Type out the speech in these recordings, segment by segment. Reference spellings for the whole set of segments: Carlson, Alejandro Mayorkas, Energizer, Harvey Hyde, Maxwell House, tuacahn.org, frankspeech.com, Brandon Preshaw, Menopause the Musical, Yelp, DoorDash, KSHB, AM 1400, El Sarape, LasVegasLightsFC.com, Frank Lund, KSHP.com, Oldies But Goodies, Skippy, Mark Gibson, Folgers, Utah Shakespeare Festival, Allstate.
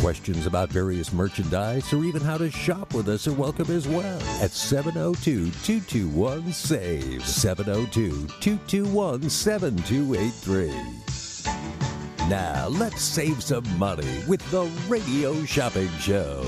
Questions about various merchandise or even how to shop with us are welcome as well at 702-221-SAVE, 702-221-7283. Now, let's save some money with the Radio Shopping Show.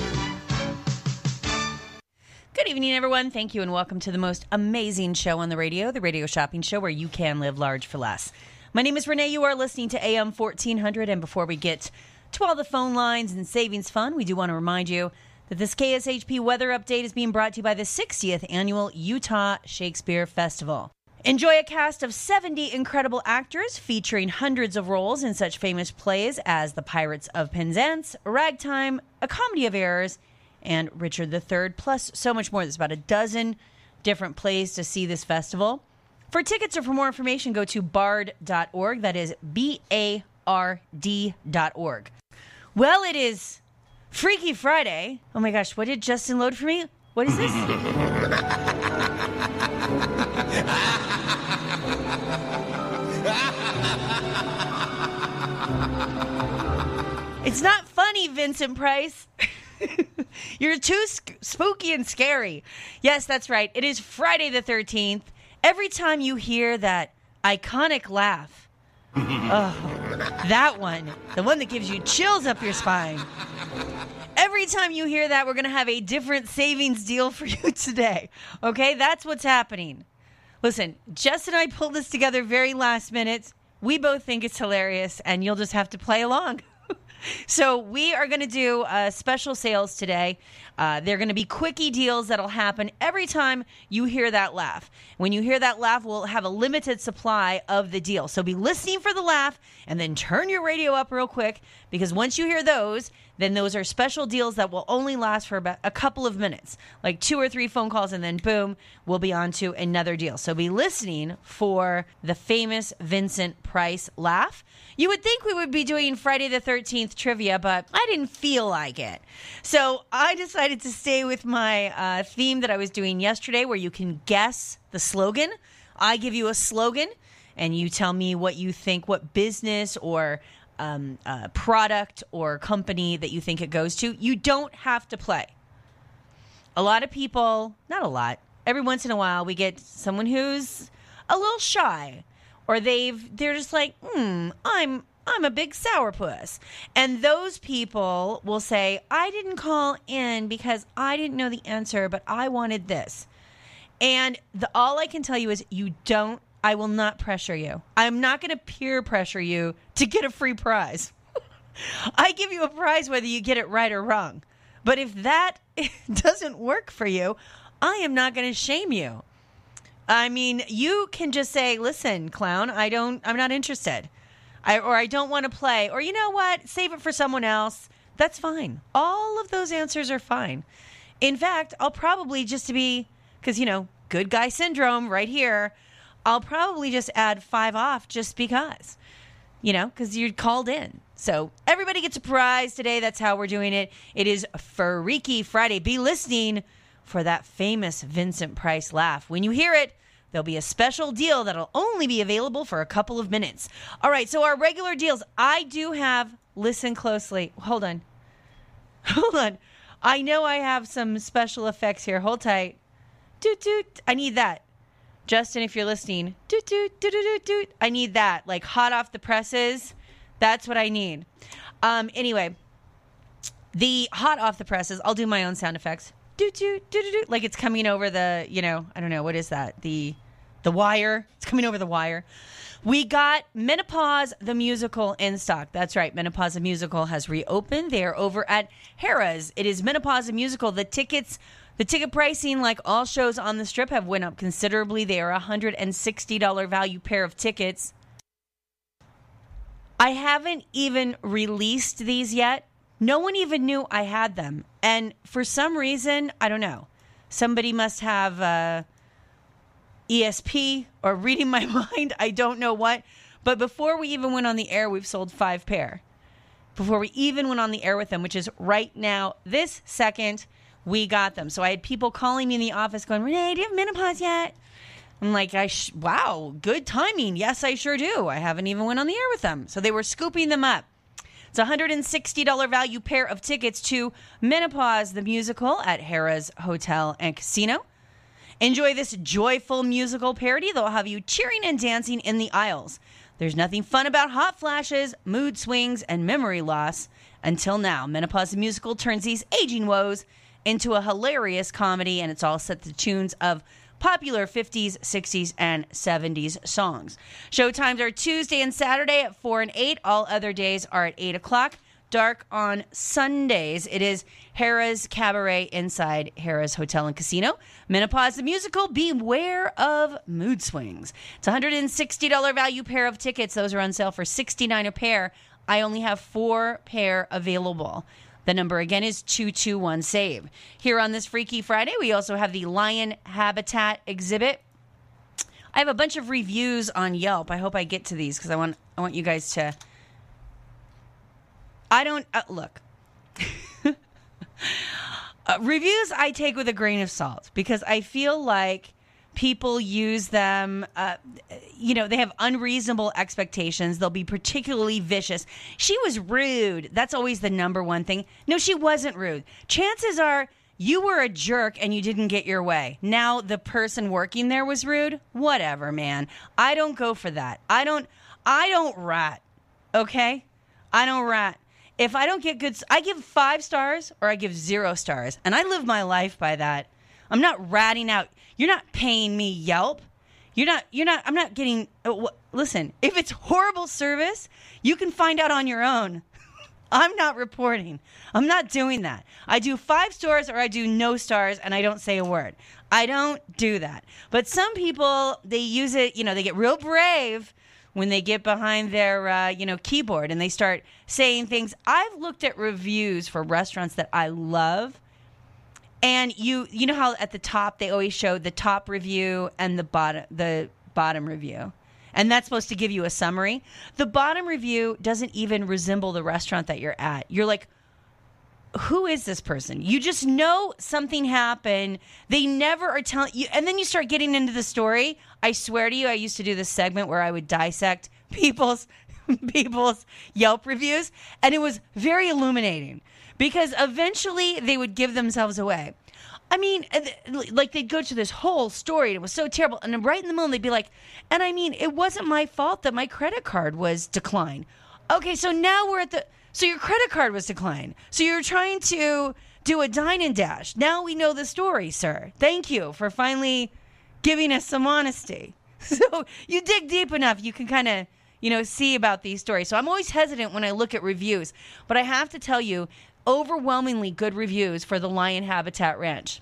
Good evening, everyone. Thank you and welcome to the most amazing show on the Radio Shopping Show, where you can live large for less. My name is Renee. You are listening to AM 1400. And before we get to all the phone lines and savings fun, we do want to remind you that this KSHP weather update is being brought to you by the 60th Annual Utah Shakespeare Festival. Enjoy a cast of 70 incredible actors featuring hundreds of roles in such famous plays as The Pirates of Penzance, Ragtime, A Comedy of Errors, and Richard III, plus so much more. There's about a dozen different plays to see this festival. For tickets or for more information, go to bard.org. That is B-A-R-D.org. Well, it is Freaky Friday. Oh my gosh, what did Justin load for me? What is this? It's not funny, Vincent Price. You're too spooky and scary. Yes, that's right. It is Friday the 13th. Every time you hear that iconic laugh, that one, the one that gives you chills up your spine. Every time you hear that, we're going to have a different savings deal for you today. Okay, that's what's happening. Listen, Jess and I pulled this together very last minute. We both think it's hilarious, and you'll just have to play along. So we are going to do special sales today. They're going to be quickie deals that'll happen every time you hear that laugh. When you hear that laugh, we'll have a limited supply of the deal. So be listening for the laugh and then turn your radio up real quick, because once you hear those, then those are special deals that will only last for about a couple of minutes, like 2 or 3 phone calls, and then boom, we'll be on to another deal. So be listening for the famous Vincent Price laugh. You would think we would be doing Friday the 13th trivia, but I didn't feel like it. So I decided to stay with my theme that I was doing yesterday, where you can guess the slogan. I give you a slogan, and you tell me what you think, what business or product or company that you think it goes to. You don't have to play. A lot of people, not a lot, every once in a while we get someone who's a little shy, or they're just like, I'm a big sourpuss. And those people will say, I didn't call in because I didn't know the answer, but I wanted this. And all I can tell you is I will not pressure you. I'm not going to peer pressure you to get a free prize. I give you a prize whether you get it right or wrong. But if that doesn't work for you, I am not going to shame you. I mean, you can just say, listen, clown, I'm not interested. I don't want to play. Or you know what? Save it for someone else. That's fine. All of those answers are fine. In fact, I'll probably because, good guy syndrome right here, I'll probably just add 5 off just because, because you called in. So everybody gets a prize today. That's how we're doing it. It is Freaky Friday. Be listening for that famous Vincent Price laugh. When you hear it, there'll be a special deal that'll only be available for a couple of minutes. All right, so our regular deals. I do have, listen closely. Hold on. I know I have some special effects here. Hold tight. Doot, doot. I need that. Justin, if you're listening, doot, doot, doot, doot, doot. I need that, like hot off the presses. That's what I need. Anyway, the hot off the presses, I'll do my own sound effects. Doot, doot, doot, doot, like it's coming over the, I don't know, what is that? The wire. It's coming over the wire. We got Menopause the Musical in stock. That's right. Menopause the Musical has reopened. They are over at Harrah's. It is Menopause the Musical. The ticket pricing, like all shows on the Strip, have went up considerably. They are a $160 value pair of tickets. I haven't even released these yet. No one even knew I had them. And for some reason, I don't know, somebody must have ESP or reading my mind. I don't know what. But before we even went on the air, we've sold 5 pair. Before we even went on the air with them, which is right now, this second, we got them. So I had people calling me in the office going, Renee, do you have menopause yet? I'm like, wow, good timing. Yes, I sure do. I haven't even went on the air with them. So they were scooping them up. It's a $160 value pair of tickets to Menopause the Musical at Harrah's Hotel and Casino. Enjoy this joyful musical parody that will have you cheering and dancing in the aisles. There's nothing fun about hot flashes, mood swings, and memory loss. Until now, Menopause the Musical turns these aging woes into a hilarious comedy, and it's all set to tunes of popular 50s, 60s, and 70s songs. Show times are Tuesday and Saturday at 4 and 8. All other days are at 8 o'clock. Dark on Sundays. It is Harrah's Cabaret inside Harrah's Hotel and Casino. Menopause the Musical, beware of mood swings. It's a $160 value pair of tickets. Those are on sale for $69 a pair. I only have 4 pair available. The number again is 221-SAVE. Here on this Freaky Friday, we also have the Lion Habitat exhibit. I have a bunch of reviews on Yelp. I hope I get to these because I want you guys to... look. Reviews I take with a grain of salt because I feel like people use them, they have unreasonable expectations. They'll be particularly vicious. She was rude. That's always the number one thing. No, she wasn't rude. Chances are you were a jerk and you didn't get your way. Now the person working there was rude. Whatever, man. I don't go for that. I don't rat. Okay? I don't rat. If I don't get good, I give 5 stars or I give 0 stars. And I live my life by that. I'm not ratting out. You're not paying me Yelp. I'm not getting, listen, if it's horrible service, you can find out on your own. I'm not reporting. I'm not doing that. I do 5 stars or I do no stars and I don't say a word. I don't do that. But some people, they use it, they get real brave when they get behind their, keyboard and they start saying things. I've looked at reviews for restaurants that I love. And you know how at the top they always show the top review and the bottom review. And that's supposed to give you a summary. The bottom review doesn't even resemble the restaurant that you're at. You're like, who is this person? You just know something happened. They never are telling you. And then you start getting into the story. I swear to you, I used to do this segment where I would dissect people's Yelp reviews. And it was very illuminating. Because eventually they would give themselves away. I mean, like they'd go to this whole story and it was so terrible. And right in the middle, they'd be like, and I mean, it wasn't my fault that my credit card was declined. Okay, so now we're at the, so your credit card was declined. So you're trying to do a dine and dash. Now we know the story, sir. Thank you for finally giving us some honesty. So you dig deep enough, you can kind of, see about these stories. So I'm always hesitant when I look at reviews. But I have to tell you, overwhelmingly good reviews for the Lion Habitat Ranch.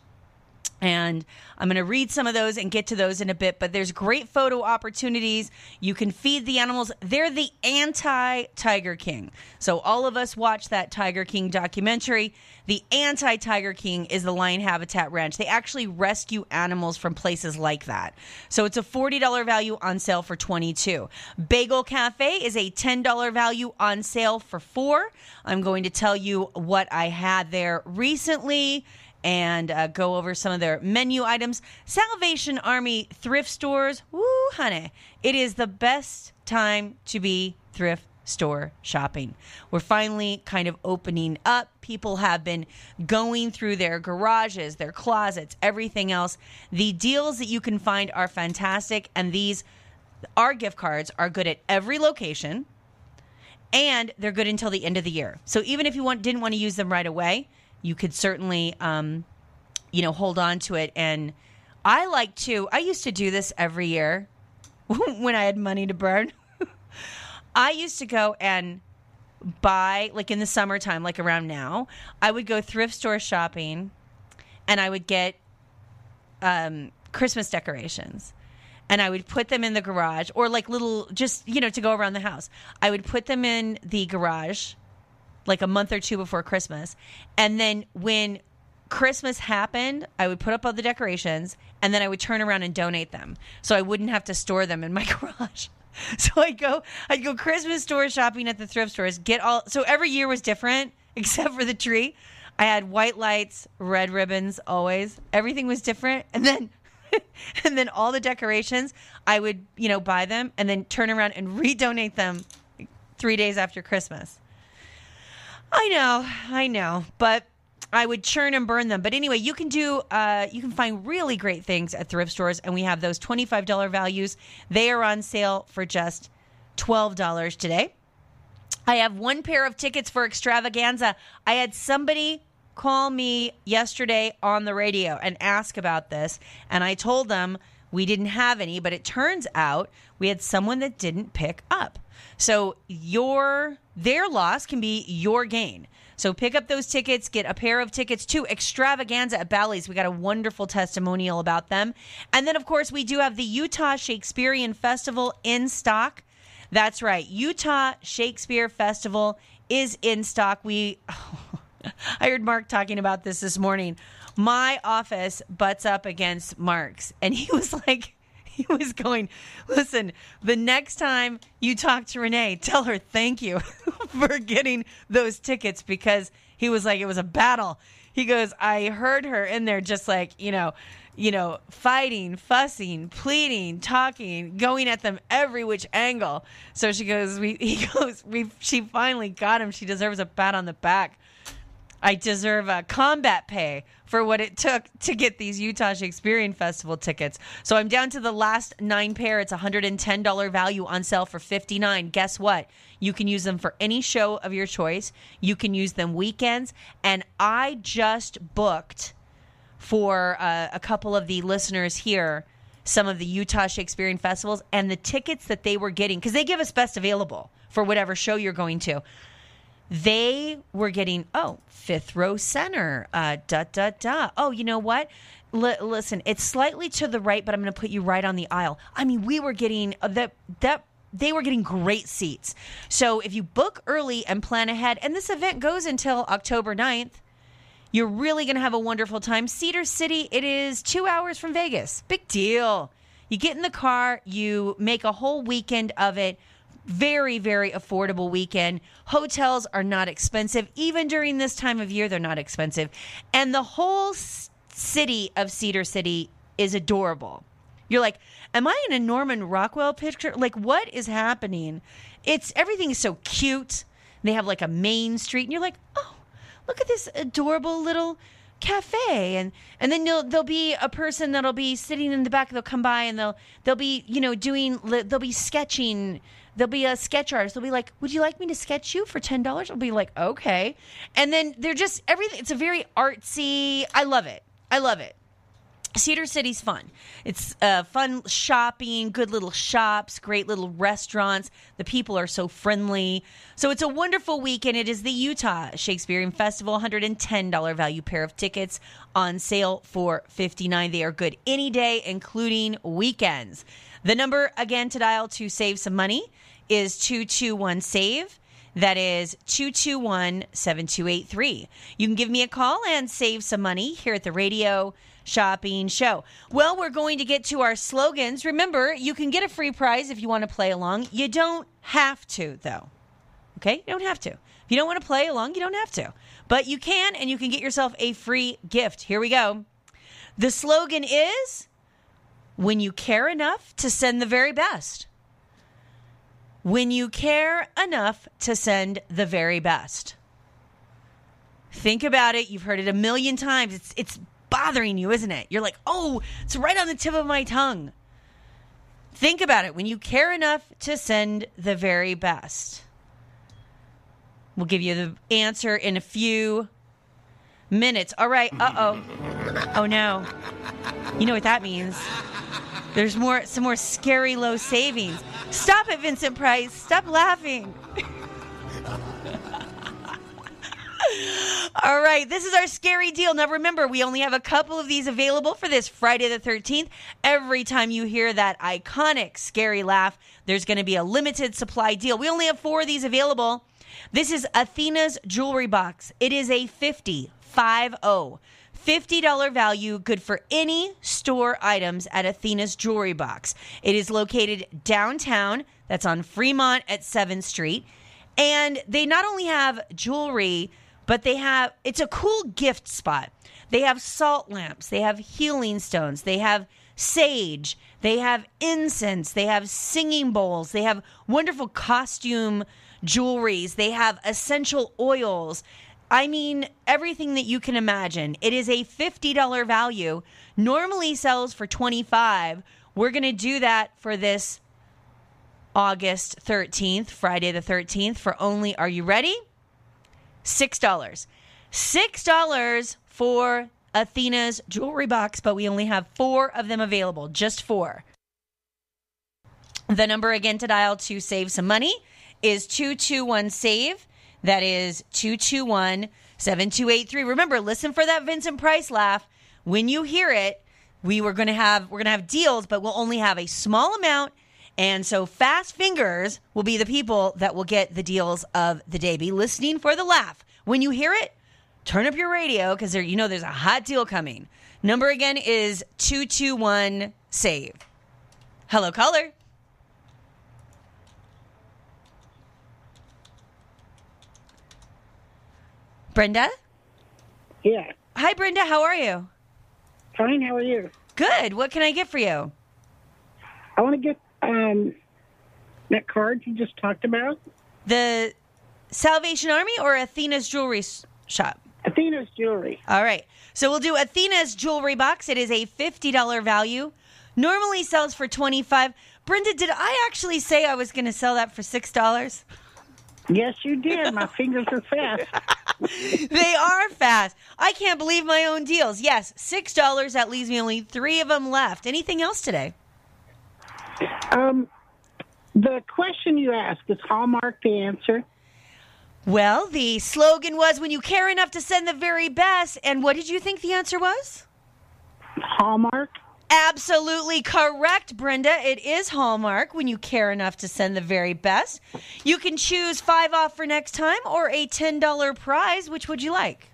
And I'm going to read some of those and get to those in a bit. But there's great photo opportunities. You can feed the animals. They're the anti-Tiger King. So all of us watch that Tiger King documentary. The anti-Tiger King is the Lion Habitat Ranch. They actually rescue animals from places like that. So it's a $40 value on sale for $22. Bagel Cafe is a $10 value on sale for $4. I'm going to tell you what I had there recently and go over some of their menu items. Salvation Army thrift stores. Woo, honey. It is the best time to be thrift store shopping. We're finally kind of opening up. People have been going through their garages, their closets, everything else. The deals that you can find are fantastic. And our gift cards are good at every location. And they're good until the end of the year. So even if you didn't want to use them right away, you could certainly, hold on to it. And I used to do this every year. when I had money to burn. I used to go and buy, like in the summertime, like around now, I would go thrift store shopping and I would get Christmas decorations. And I would put them in the garage or like little, just, you know, to go around the house. I would put them in the garage like a month or two before Christmas. And then when Christmas happened, I would put up all the decorations and then I would turn around and donate them. So I wouldn't have to store them in my garage. So I'd go Christmas store shopping at the thrift stores, get all, so every year was different except for the tree. I had white lights, red ribbons, always. Everything was different. And then all the decorations, I would, you know, buy them and then turn around and redonate them 3 days after Christmas. I know, but I would churn and burn them. But anyway, you can find really great things at thrift stores, and we have those $25 values. They are on sale for just $12 today. I have one pair of tickets for Extravaganza. I had somebody call me yesterday on the radio and ask about this, and I told them we didn't have any, but it turns out we had someone that didn't pick up. So their loss can be your gain. So pick up those tickets, get a pair of tickets to Extravaganza at Bally's. We got a wonderful testimonial about them. And then, of course, we do have the Utah Shakespeare Festival in stock. That's right. Utah Shakespeare Festival is in stock. I heard Mark talking about this morning. My office butts up against Mark's, and he was going, listen, the next time you talk to Renee, tell her thank you for getting those tickets, because he was like, it was a battle. He goes, I heard her in there just like, you know, fighting, fussing, pleading, talking, going at them every which angle. So she goes, she finally got him. She deserves a pat on the back. I deserve a combat pay for what it took to get these Utah Shakespeare Festival tickets. So I'm down to the last 9 pair. It's $110 value on sale for $59. Guess what? You can use them for any show of your choice. You can use them weekends. And I just booked for a couple of the listeners here some of the Utah Shakespeare Festivals and the tickets that they were getting, because they give us best available for whatever show you're going to. They were getting, fifth row center, Oh, you know what? Listen, it's slightly to the right, but I'm going to put you right on the aisle. I mean, we were getting they were getting great seats. So if you book early and plan ahead, and this event goes until October 9th, you're really going to have a wonderful time. Cedar City, it is 2 hours from Vegas. Big deal. You get in the car, you make a whole weekend of it. Very, very affordable weekend. Hotels are not expensive. Even during this time of year, they're not expensive. And the whole city of Cedar City is adorable. You're like, am I in a Norman Rockwell picture? Like, what is happening? Everything is so cute. They have like a main street. And you're like, oh, look at this adorable little cafe, and then there'll be a person that'll be sitting in the back. They'll come by and they'll be, you know, doing, they'll be sketching. There'll be a sketch artist. They'll be like, would you like me to sketch you for $10? I'll be like, okay. And then they're just everything. It's a very artsy. I love it. Cedar City's fun. It's fun shopping, good little shops, great little restaurants. The people are so friendly. So it's a wonderful weekend. It is the Utah Shakespeare Festival, $110 value pair of tickets on sale for $59. They are good any day, including weekends. The number again to dial to save some money is 221-SAVE. That is 221-7283. You can give me a call and save some money here at the radio shopping show. Well, we're going to get to our slogans. Remember, you can get a free prize if you want to play along. You don't have to, though. Okay? You don't have to. If you don't want to play along, you don't have to. But you can, and you can get yourself a free gift. Here we go. The slogan is, when you care enough to send the very best. When you care enough to send the very best. Think about it. You've heard it a million times. It's bothering you, isn't it? You're like, oh, it's right on the tip of my tongue. Think about it. When you care enough to send the very best. We'll give you the answer in a few minutes. All right. Uh-oh. Oh, no. You know what that means. There's some more scary low savings. Stop it, Vincent Price. Stop laughing. All right, this is our scary deal. Now remember, we only have a couple of these available for this Friday the 13th. Every time you hear that iconic scary laugh, there's going to be a limited supply deal. We only have 4 of these available. This is Athena's Jewelry Box. It is a $50 value, good for any store items at Athena's Jewelry Box. It is located downtown. That's on Fremont at 7th Street. And they not only have jewelry, but they have, it's a cool gift spot. They have salt lamps. They have healing stones. They have sage. They have incense. They have singing bowls. They have wonderful costume jewelries. They have essential oils. I mean, everything that you can imagine. It is a $50 value. Normally sells for $25. We're going to do that for this August 13th, Friday the 13th, for only, are you ready? $6. $6 for Athena's Jewelry Box, but we only have 4 of them available. Just 4. The number again to dial to save some money is 221-SAVE. That is 221-7283. Remember, listen for that Vincent Price laugh. When you hear it, we're gonna have deals, but we'll only have a small amount. And so fast fingers will be the people that will get the deals of the day. Be listening for the laugh. When you hear it, turn up your radio because there's a hot deal coming. Number again is 221-SAVE. Hello, caller. Brenda? Yeah. Hi, Brenda. How are you? Fine. How are you? Good. What can I get for you? I want to get that card you just talked about. The Salvation Army or Athena's Jewelry Shop? Athena's Jewelry. All right. So we'll do Athena's Jewelry Box. It is a $50 value. Normally sells for $25. Brenda, did I actually say I was going to sell that for $6? Yes, you did. My fingers are fast. They are fast. I can't believe my own deals. Yes, $6. That leaves me only 3 of them left. Anything else today? The question you asked, is Hallmark the answer? Well, the slogan was, when you care enough to send the very best. And what did you think the answer was? Hallmark. Absolutely correct, Brenda. It is Hallmark, when you care enough to send the very best. You can choose 5 off for next time or a $10 prize. Which would you like?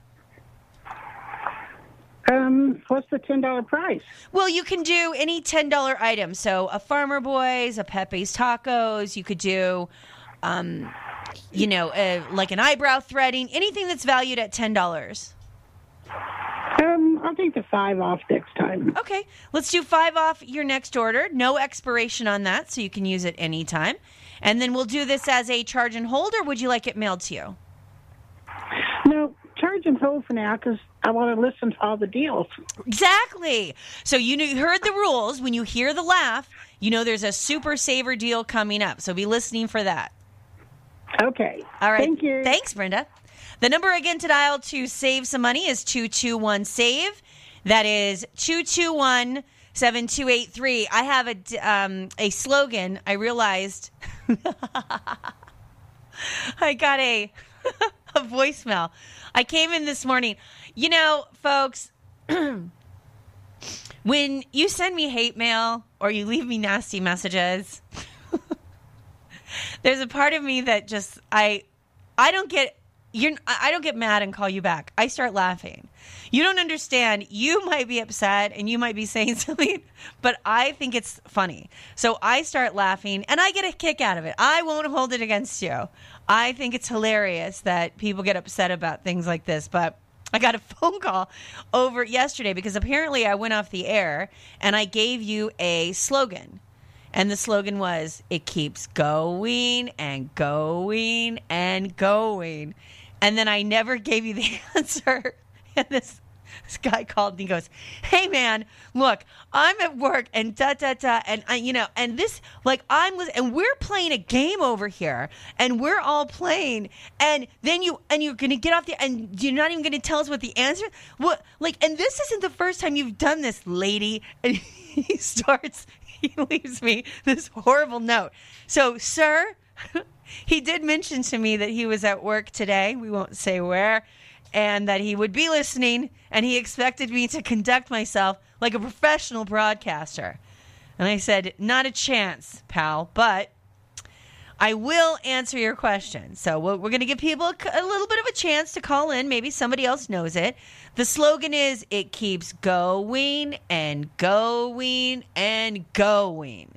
What's the $10 price? Well, you can do any $10 item. So a Farmer Boy's, a Pepe's Tacos. You could do, like an eyebrow threading. Anything that's valued at $10. I'll take the 5 off next time. Okay. Let's do 5 off your next order. No expiration on that, so you can use it anytime. And then we'll do this as a charge and hold, or would you like it mailed to you? No, charge and hold for now, because I want to listen to all the deals. Exactly. So you heard the rules. When you hear the laugh, you know there's a super saver deal coming up. So be listening for that. Okay. All right. Thank you. Thanks, Brenda. The number again to dial to save some money is 221-SAVE. That is 221-7283. I have a slogan. I realized I got a voicemail. I came in this morning. You know, folks, when you send me hate mail or you leave me nasty messages, there's a part of me that just I don't get mad and call you back. I start laughing. You don't understand. You might be upset and you might be saying something, but I think it's funny. So I start laughing and I get a kick out of it. I won't hold it against you. I think it's hilarious that people get upset about things like this, but I got a phone call over yesterday because apparently I went off the air and I gave you a slogan. And the slogan was, it keeps going and going and going. And then I never gave you the answer. And this guy called and he goes, hey, man, look, I'm at work and da-da-da. And, we're playing a game over here. And we're all playing. And then you're going to get off and you're not even going to tell us what the answer is. And this isn't the first time you've done this, lady. And he starts... he leaves me this horrible note. So, sir, he did mention to me that he was at work today. We won't say where. And that he would be listening, and he expected me to conduct myself like a professional broadcaster. And I said, not a chance, pal, but I will answer your question. So we're going to give people a little bit of a chance to call in. Maybe somebody else knows it. The slogan is, it keeps going and going and going.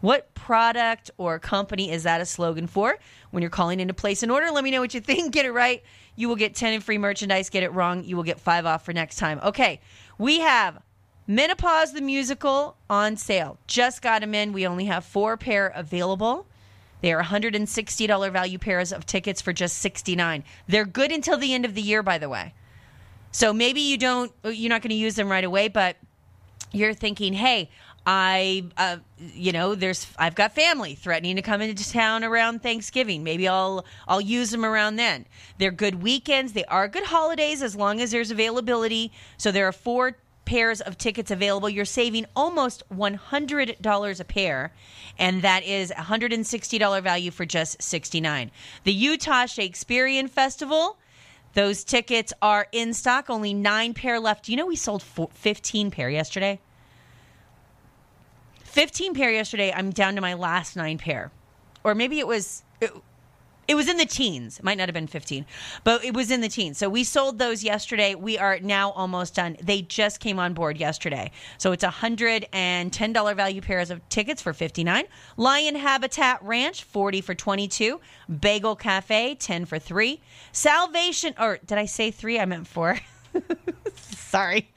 What product or company is that a slogan for? When you're calling in to place an order, let me know what you think. Get it right. You will get 10 in free merchandise. Get it wrong, you will get 5 off for next time. Okay, we have Menopause the Musical on sale. Just got them in. We only have 4 pair available. They are $160 value pairs of tickets for just $69. They're good until the end of the year, by the way. So maybe you're not going to use them right away, but you're thinking, hey, I've got family threatening to come into town around Thanksgiving. Maybe I'll use them around then. They're good weekends. They are good holidays as long as there's availability. So there are 4 pairs of tickets available. You're saving almost $100 a pair, and that is $160 value for just $69. The Utah Shakespeare Festival. Those tickets are in stock. Only 9 pair left. You know we sold 15 pair yesterday. 15 pair yesterday. I'm down to my last 9 pair. Or maybe it was in the teens. It might not have been 15, but it was in the teens. So we sold those yesterday. We are now almost done. They just came on board yesterday. So it's $110 value pairs of tickets for $59. Lion Habitat Ranch, $40 for $22. Bagel Cafe, $10 for $3. Salvation, or did I say 3? I meant 4. Sorry.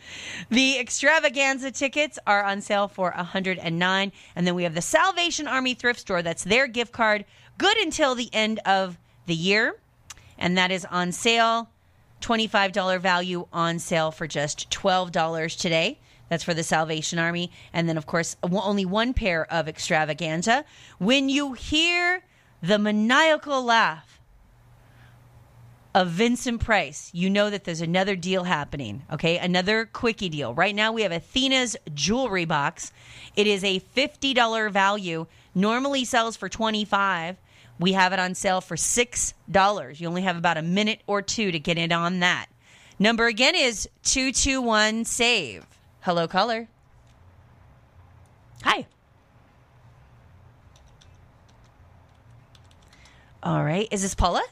The Extravaganza tickets are on sale for $109. And then we have the Salvation Army Thrift Store. That's their gift card. Good until the end of the year. And that is on sale. $25 value on sale for just $12 today. That's for the Salvation Army. And then, of course, only 1 pair of Extravaganza. When you hear the maniacal laugh of Vincent Price, you know that there's another deal happening, okay? Another quickie deal. Right now we have Athena's Jewelry Box. It is a $50 value. Normally sells for $25. We have it on sale for $6. You only have about a minute or 2 to get in on that. Number again is 221-SAVE. Hello, caller. Hi. All right. Is this Paula?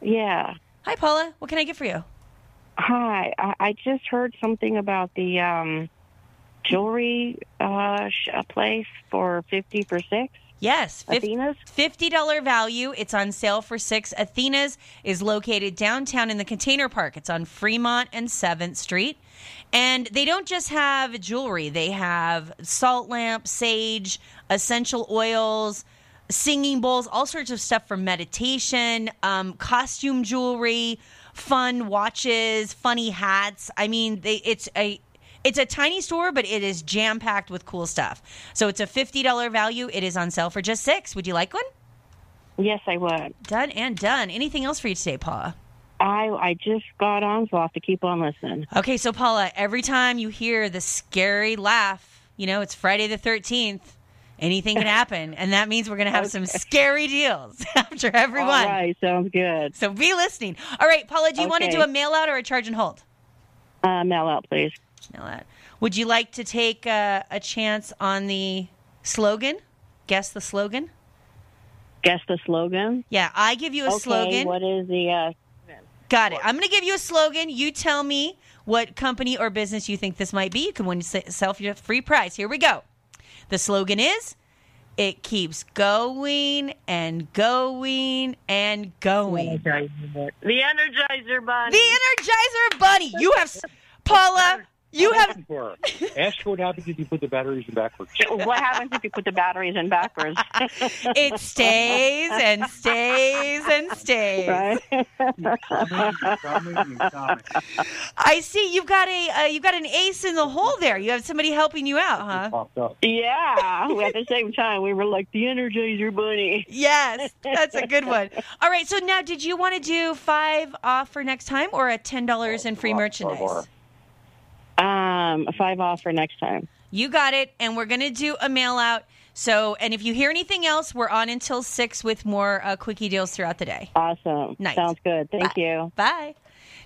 Yeah. Hi, Paula. What can I get for you? Hi. I just heard something about the jewelry place for 50 for 6. Yes. Athena's? $50 value. It's on sale for $6. Athena's is located downtown in the Container Park. It's on Fremont and 7th Street. And they don't just have jewelry. They have salt lamps, sage, essential oils, singing bowls, all sorts of stuff for meditation, costume jewelry, fun watches, funny hats. I mean, it's a tiny store, but it is jam-packed with cool stuff. So it's a $50 value. It is on sale for just $6. Would you like one? Yes, I would. Done and done. Anything else for you today, Paula? I just got on, so I'll have to keep on listening. Okay, so Paula, every time you hear the scary laugh, you know, it's Friday the 13th. Anything can happen, and that means we're going to have some scary deals after everyone. All right, sounds good. So be listening. All right, Paula, do you want to do a mail-out or a charge and hold? Mail-out, please. Mail-out. Would you like to take a chance on the slogan? Guess the slogan? Guess the slogan? Yeah, I give you a slogan. What is the... Got it. I'm going to give you a slogan. You tell me what company or business you think this might be. You can win yourself your free prize. Here we go. The slogan is, it keeps going and going and going. The Energizer Bunny. The Energizer Bunny. You have, Paula, you have. Ask what happens if you put the batteries in backwards. What happens if you put the batteries in backwards? It stays and stays and stays. Right? I see you've got an ace in the hole there. You have somebody helping you out, huh? Yeah. At the same time, we were like the Energizer Bunny. Yes, that's a good one. All right. So now, did you want to do 5 off for next time or a $10 in free merchandise? 5 off for next time. You got it. And we're going to do a mail out. So, and if you hear anything else, we're on until 6 with more quickie deals throughout the day. Awesome. Nice. Sounds good. Thank you. Bye.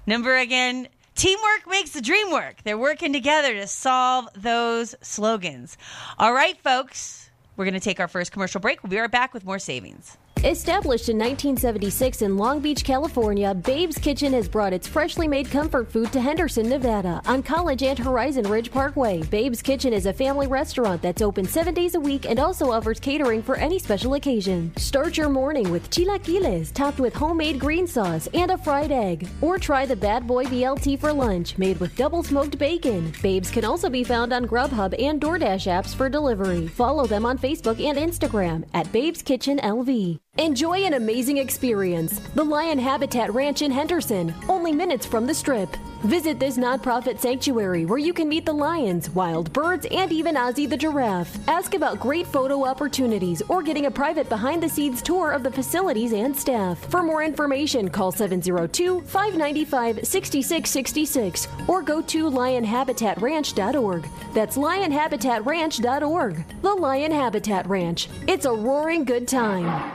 Number again, teamwork makes the dream work. They're working together to solve those slogans. All right, folks, we're going to take our first commercial break. We'll be right back with more savings. Established in 1976 in Long Beach, California, Babe's Kitchen has brought its freshly made comfort food to Henderson, Nevada, on College and Horizon Ridge Parkway. Babe's Kitchen is a family restaurant that's open 7 days a week and also offers catering for any special occasion. Start your morning with chilaquiles, topped with homemade green sauce and a fried egg. Or try the Bad Boy BLT for lunch, made with double smoked bacon. Babe's can also be found on Grubhub and DoorDash apps for delivery. Follow them on Facebook and Instagram at Babe's Kitchen LV. Enjoy an amazing experience. The Lion Habitat Ranch in Henderson, only minutes from the Strip. Visit this nonprofit sanctuary where you can meet the lions, wild birds, and even Ozzy the giraffe. Ask about great photo opportunities or getting a private behind-the-scenes tour of the facilities and staff. For more information, call 702-595-6666 or go to lionhabitatranch.org. That's lionhabitatranch.org. The Lion Habitat Ranch. It's a roaring good time.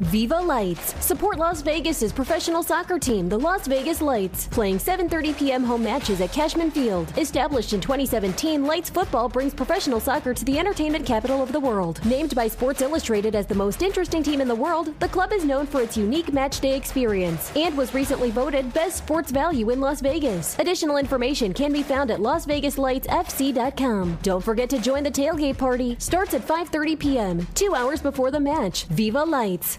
Viva Lights. Support Las Vegas' professional soccer team, the Las Vegas Lights, playing 7:30 p.m. home matches at Cashman Field. Established in 2017, Lights football brings professional soccer to the entertainment capital of the world. Named by Sports Illustrated as the most interesting team in the world, the club is known for its unique match day experience and was recently voted Best Sports Value in Las Vegas. Additional information can be found at LasVegasLightsFC.com. Don't forget to join the tailgate party. Starts at 5:30 p.m., 2 hours before the match. Viva Lights.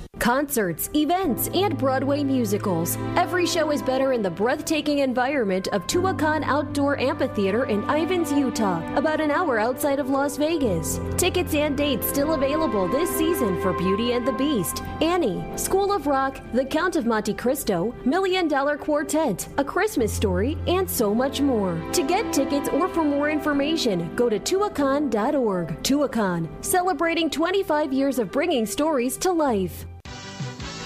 Concerts, events, and Broadway musicals. Every show is better in the breathtaking environment of Tuacahn Outdoor Amphitheater in Ivins, Utah, about an hour outside of Las Vegas. Tickets and dates still available this season for Beauty and the Beast, Annie, School of Rock, The Count of Monte Cristo, $1 Million Quartet, A Christmas Story, and so much more. To get tickets or for more information, go to tuacahn.org. Tuacahn, celebrating 25 years of bringing stories to life.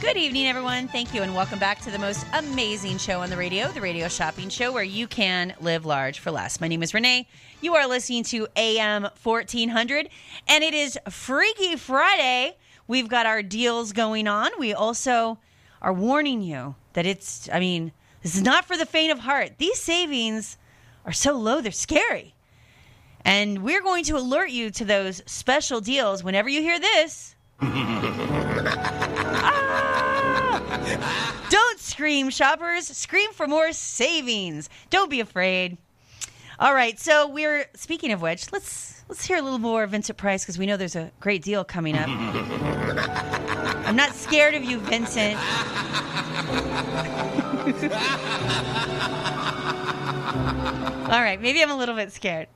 Good evening, everyone. Thank you, and welcome back to the most amazing show on the Radio Shopping Show, where you can live large for less. My name is Renee. You are listening to AM 1400, and it is Freaky Friday. We've got our deals going on. We also are warning you that this is not for the faint of heart. These savings are so low, they're scary. And we're going to alert you to those special deals whenever you hear this. Ah! Don't scream, shoppers. Scream for more savings. Don't be afraid. All right, so we're speaking of which, let's hear a little more of Vincent Price, because we know there's a great deal coming up. I'm not scared of you, Vincent. All right, maybe I'm a little bit scared.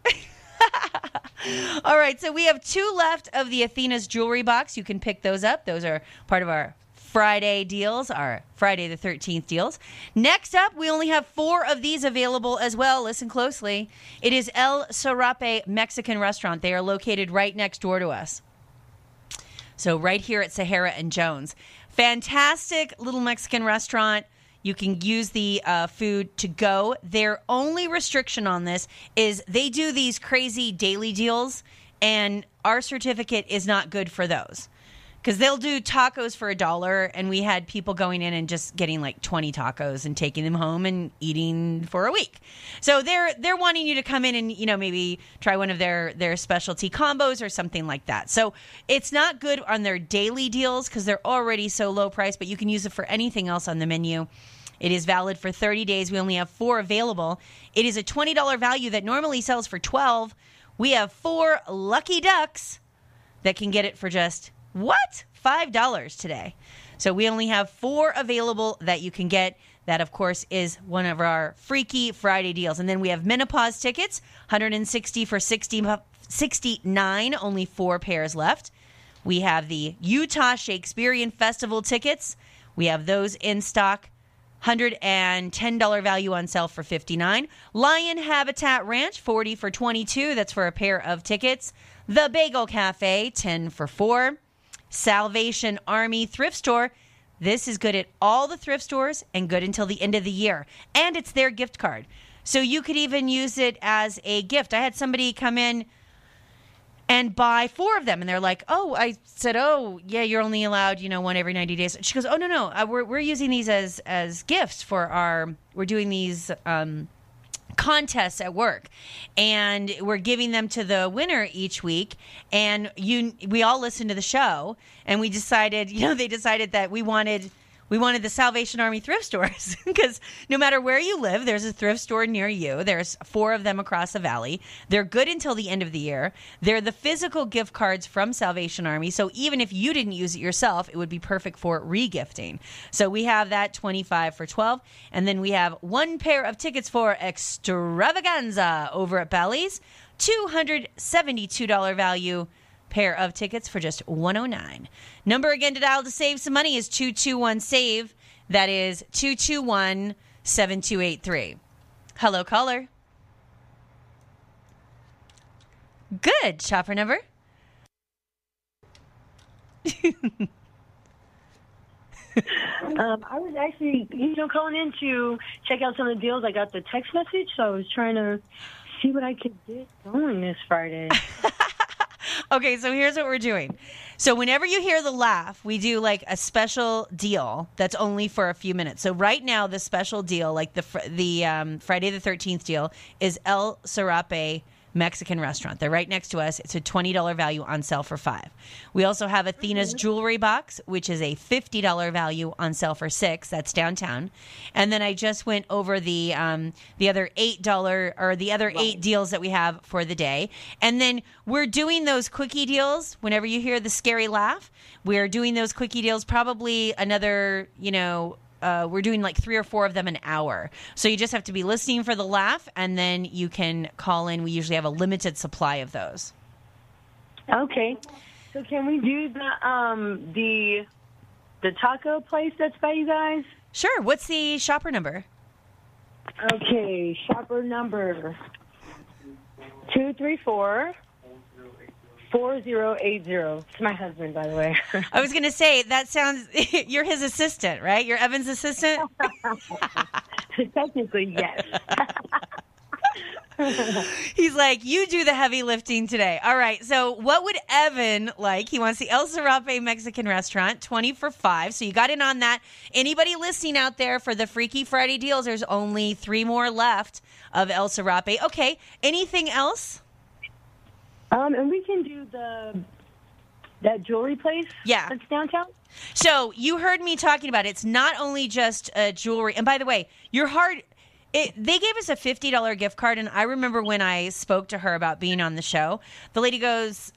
All right, so we have two left of the Athena's Jewelry Box. You can pick those up. Those are part of our Friday deals, our Friday the 13th deals. Next up, we only have four of these available as well. Listen closely. It is El Sarape Mexican Restaurant. They are located right next door to us. So right here at Sahara and Jones. Fantastic little Mexican restaurant. You can use the food to go. Their only restriction on this is they do these crazy daily deals, and our certificate is not good for those. Because they'll do tacos for $1, and we had people going in and just getting like 20 tacos and taking them home and eating for a week. So they're wanting you to come in and, you know, maybe try one of their specialty combos or something like that. So it's not good on their daily deals because they're already so low priced, but you can use it for anything else on the menu. It is valid for 30 days. We only have four available. It is a $20 value that normally sells for $12. We have four lucky ducks that can get it for just $5 today. So we only have four available that you can get. That, of course, is one of our Freaky Friday deals. And then we have menopause tickets, $160 for $69, only four pairs left. We have the Utah Shakespeare Festival tickets. We have those in stock, $110 value on sale for $59. Lion Habitat Ranch, $40 for $22. That's for a pair of tickets. The Bagel Cafe, $10 for $4. Salvation Army Thrift Store. This is good at all the thrift stores and good until the end of the year. And it's their gift card. So you could even use it as a gift. I had somebody come in and buy four of them. And they're like, oh, I said, oh, yeah, you're only allowed, you know, one every 90 days. She goes, oh, no, we're using these as gifts for our, we're doing these contests at work, and we're giving them to the winner each week, and we all listened to the show, and we decided, you know, they decided that we wanted the Salvation Army thrift stores, because no matter where you live, there's a thrift store near you. There's four of them across the valley. They're good until the end of the year. They're the physical gift cards from Salvation Army, so even if you didn't use it yourself, it would be perfect for regifting. So we have that $25 for $12, and then we have one pair of tickets for Extravaganza over at Bally's, $272 value. Pair of tickets for just $109. Number again to dial to save some money is 221-SAVE. That is 221-7283. Hello, caller. Good. Shopper number. I was actually, you know, calling in to check out some of the deals. I got the text message, so I was trying to see what I could get going this Friday. Okay, so here's what we're doing. So whenever you hear the laugh, we do like a special deal that's only for a few minutes. So right now, the special deal, like the Friday the 13th deal, is El Sarape Mexican Restaurant. They're right next to us. It's a $20 value on sale for $5. We also have Athena's Jewelry Box, which is a $50 value on sale for $6. That's downtown. And then I just went over the other eight deals that we have for the day. And then we're doing those quickie deals. Whenever you hear the scary laugh, we're doing those quickie deals. Probably another, we're doing like three or four of them an hour. So you just have to be listening for the laugh, and then you can call in. We usually have a limited supply of those. Okay. So can we do the taco place that's by you guys? Sure. What's the shopper number? Okay. Shopper number 234. 4080. It's my husband, by the way. I was going to say, that sounds... You're his assistant, right? You're Evan's assistant? Technically, yes. He's like, you do the heavy lifting today. All right, so what would Evan like? He wants the El Sarape Mexican Restaurant, 20 for $5. So you got in on that. Anybody listening out there for the Freaky Friday deals, there's only three more left of El Sarape. Okay, anything else? And we can do that jewelry place. Yeah, that's downtown. So you heard me talking about it. It's not only just jewelry. And by the way, they gave us a $50 gift card, and I remember when I spoke to her about being on the show, the lady goes,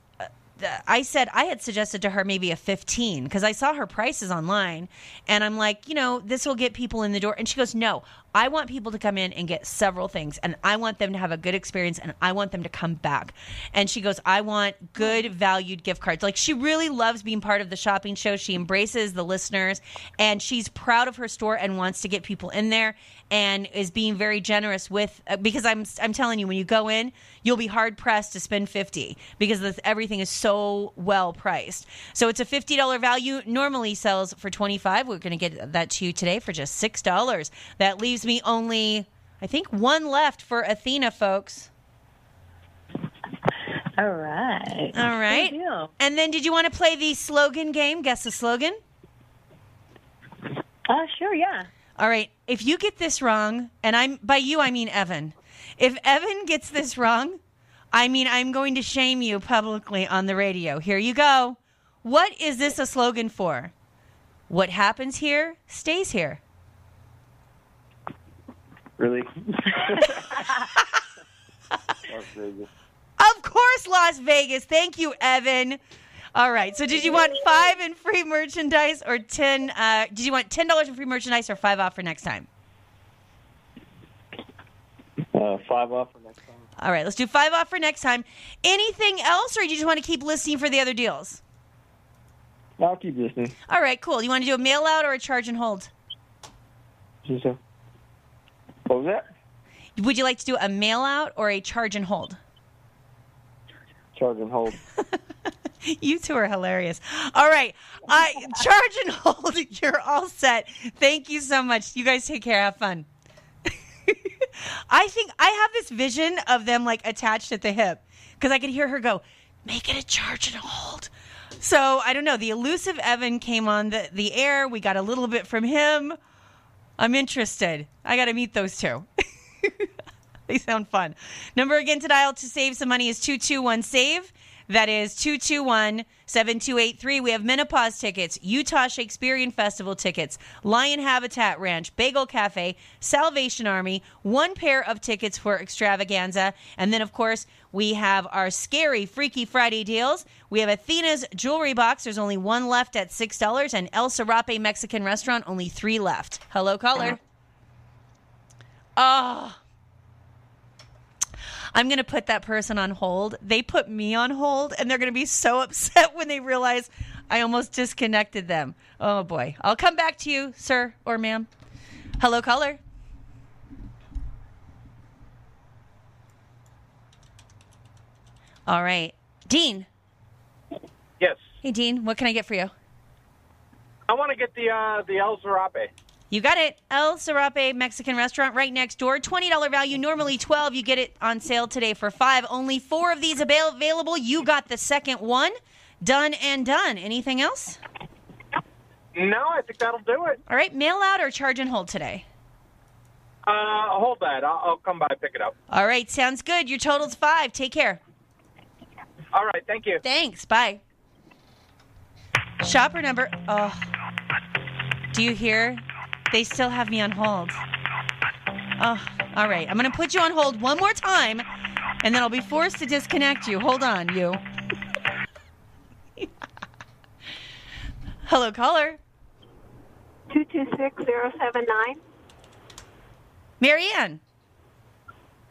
I said I had suggested to her maybe a $15 because I saw her prices online, and I'm like, you know, this will get people in the door. And she goes, no, I want people to come in and get several things, and I want them to have a good experience, and I want them to come back. And she goes, I want good valued gift cards. Like, she really loves being part of the shopping show. She embraces the listeners, and she's proud of her store and wants to get people in there, and is being very generous with, because I'm telling you, when you go in, you'll be hard pressed to spend $50 because everything is so well priced. So it's a $50 value, normally sells for $25. We're going to get that to you today for just $6. That leaves me only, I think, one left for Athena, folks. All right. All right. Good deal. And then, did you want to play the slogan game? Guess the slogan? Sure, yeah. All right. If you get this wrong, and by you, I mean Evan. If Evan gets this wrong, I mean I'm going to shame you publicly on the radio. Here you go. What is this a slogan for? What happens here stays here. Really? Las Vegas. Of course, Las Vegas. Thank you, Evan. All right. So, did you want $5 in free merchandise, or $10? Did you want $10 in free merchandise, or $5 off for next time? $5 off for next time. All right. Let's do $5 off for next time. Anything else, or do you just want to keep listening for the other deals? I'll keep listening. All right. Cool. You want to do a mail out or a charge and hold? What was that? Would you like to do a mail out or a charge and hold? Charge and hold. You two are hilarious. All right. Charge and hold. You're all set. Thank you so much. You guys take care. Have fun. I think I have this vision of them, like, attached at the hip, because I could hear her go, make it a charge and hold. So, I don't know. The elusive Evan came on the air. We got a little bit from him. I'm interested. I got to meet those two. They sound fun. Number again to dial to save some money is 221-SAVE. That is 221-7283. We have Menopause tickets, Utah Shakespeare Festival tickets, Lion Habitat Ranch, Bagel Cafe, Salvation Army, one pair of tickets for Extravaganza. And then, of course, we have our scary Freaky Friday deals. We have Athena's Jewelry Box. There's only one left at $6. And El Sarape Mexican Restaurant, only 3 left. Hello, caller. Oh. I'm going to put that person on hold. They put me on hold, and they're going to be so upset when they realize I almost disconnected them. Oh, boy. I'll come back to you, sir or ma'am. Hello, caller. All right. Dean. Yes. Hey, Dean, what can I get for you? I want to get the El Sarape. You got it. El Sarape Mexican Restaurant right next door. $20 value, normally $12. You get it on sale today for $5. Only 4 of these available. You got the second one. Done and done. Anything else? No, I think that'll do it. All right. Mail out or charge and hold today? Hold that. I'll come by and pick it up. All right. Sounds good. Your total's 5. Take care. All right. Thank you. Thanks. Bye. Shopper number... Oh. Do you hear... They still have me on hold. Oh, all right. I'm going to put you on hold one more time, and then I'll be forced to disconnect you. Hold on, you. Hello, caller. 226-079. Marianne.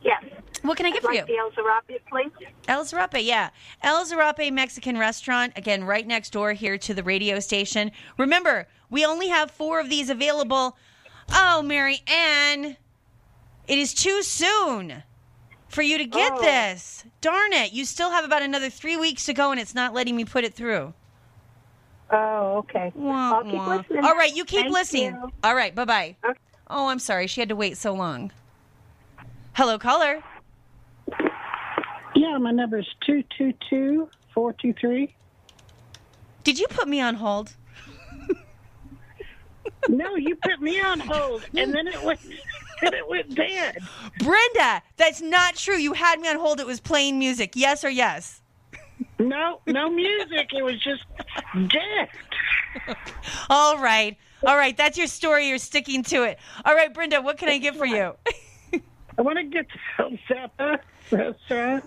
Yes. What can I get for you? The El Sarape, please. El Sarape, yeah. El Sarape Mexican Restaurant, again, right next door here to the radio station. Remember, we only have 4 of these available. Oh, Mary Ann, it is too soon for you to get this. Darn it. You still have about another 3 weeks to go, and it's not letting me put it through. Oh, okay. Wah, I'll keep listening. All right, you keep listening. You. All right, bye-bye. Okay. Oh, I'm sorry. She had to wait so long. Hello, caller. Yeah, my number is 222-423. Did you put me on hold? No, you put me on hold, and then it went dead. Brenda, that's not true. You had me on hold. It was playing music. Yes or yes? No music. It was just dead. All right. That's your story. You're sticking to it. All right, Brenda, what can I get for you? I want to get to El Restaurant.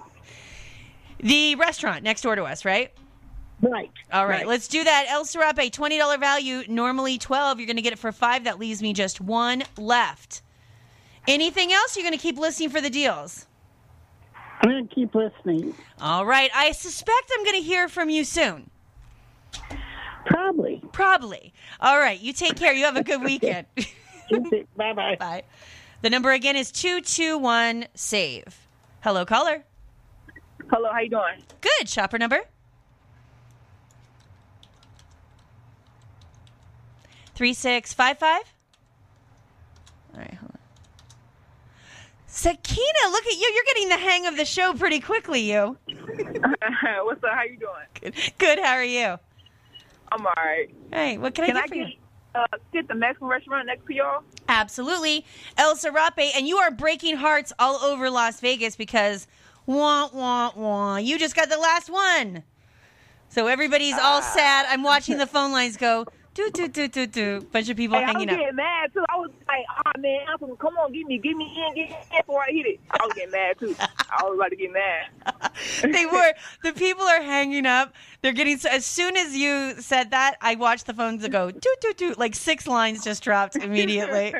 The restaurant next door to us, right? Right. All right, let's do that. El Sarape, $20 value, normally $12. You're going to get it for $5. That leaves me just 1 left. Anything else? You're going to keep listening for the deals? I'm going to keep listening. All right. I suspect I'm going to hear from you soon. Probably. All right. You take care. You have a good weekend. Bye-bye. Bye. The number again is 221-SAVE. Hello, caller. Hello. How you doing? Good. Shopper number? 3655. All right. Hold on. Sakina, look at you. You're getting the hang of the show pretty quickly, you. What's up? How you doing? Good. How are you? I'm all right. Hey, what can I do for you? Get the Mexican restaurant next to y'all? Absolutely. El Sarape. And you are breaking hearts all over Las Vegas because, wah. You just got the last one. So everybody's all sad. I'm watching the phone lines go. Do. Bunch of people hanging out. I was getting mad, too. I was like, oh, man, come on, give me in before I hit it. I was getting mad, too. I was about to get mad. They were. The people are hanging up. They're getting, as soon as you said that, I watched the phones go, do. Like 6 lines just dropped immediately.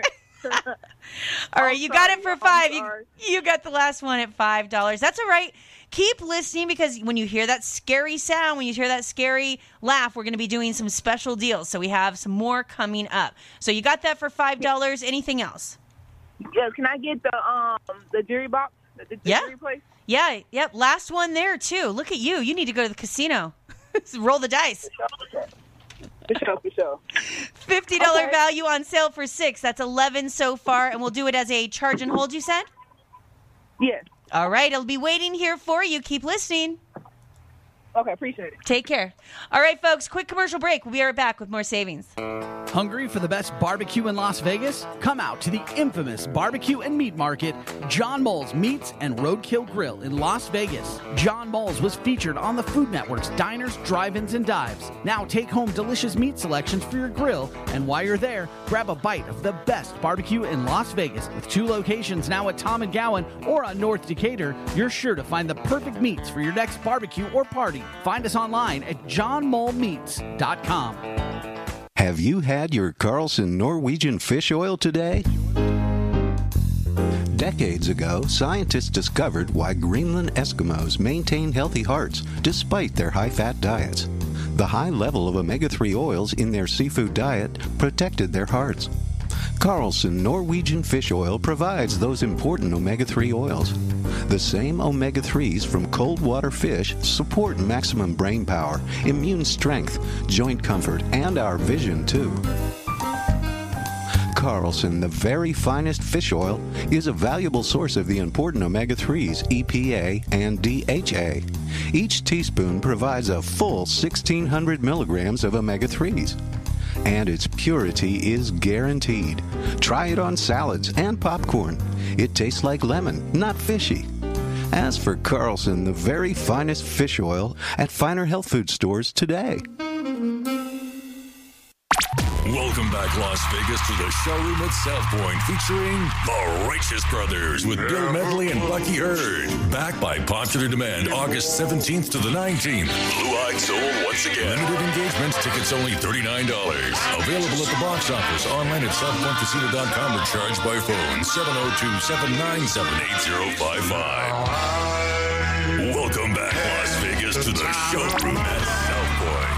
All right, you got it for $5. You got the last one at $5. That's all right. Keep listening, because when you hear that scary sound, when you hear that scary laugh, we're going to be doing some special deals. So we have some more coming up. So you got that for $5. Anything else? Yes. Can I get the jewelry box? The jewelry place? Yeah. Yep. Last one there too. Look at you. You need to go to the casino. Roll the dice. For sure. $50 value on sale for $6. That's 11 so far, and we'll do it as a charge and hold. You said. Yes. All right, it'll be waiting here for you. Keep listening. Okay, appreciate it. Take care. All right, folks, quick commercial break. We'll be right back with more savings. Hungry for the best barbecue in Las Vegas? Come out to the infamous barbecue and meat market, John Moles Meats and Roadkill Grill in Las Vegas. John Moles was featured on the Food Network's Diners, Drive-Ins, and Dives. Now take home delicious meat selections for your grill, and while you're there, grab a bite of the best barbecue in Las Vegas. With 2 locations now at Tom and Gowan or on North Decatur, you're sure to find the perfect meats for your next barbecue or party. Find us online at johnmolemeats.com. Have you had your Carlson Norwegian fish oil today? Decades ago, scientists discovered why Greenland Eskimos maintain healthy hearts despite their high-fat diets. The high level of omega-3 oils in their seafood diet protected their hearts. Carlson Norwegian Fish Oil provides those important omega-3 oils. The same omega-3s from cold water fish support maximum brain power, immune strength, joint comfort, and our vision too. Carlson, the very finest fish oil, is a valuable source of the important omega-3s EPA and DHA. Each teaspoon provides a full 1,600 milligrams of omega-3s. And its purity is guaranteed. Try it on salads and popcorn. It tastes like lemon, not fishy. As for Carlson, the very finest fish oil at finer health food stores today. Welcome back, Las Vegas, to the showroom at South Point, featuring the Righteous Brothers with Bill Medley and Bucky Hurd. Back by popular demand, August 17th to the 19th. Blue-Eyed Soul once again. Limited engagement, tickets only $39. Available at the box office, online at southpointcasino.com, or charged by phone 702-797-8055. Welcome back, Las Vegas, to the showroom at South Point.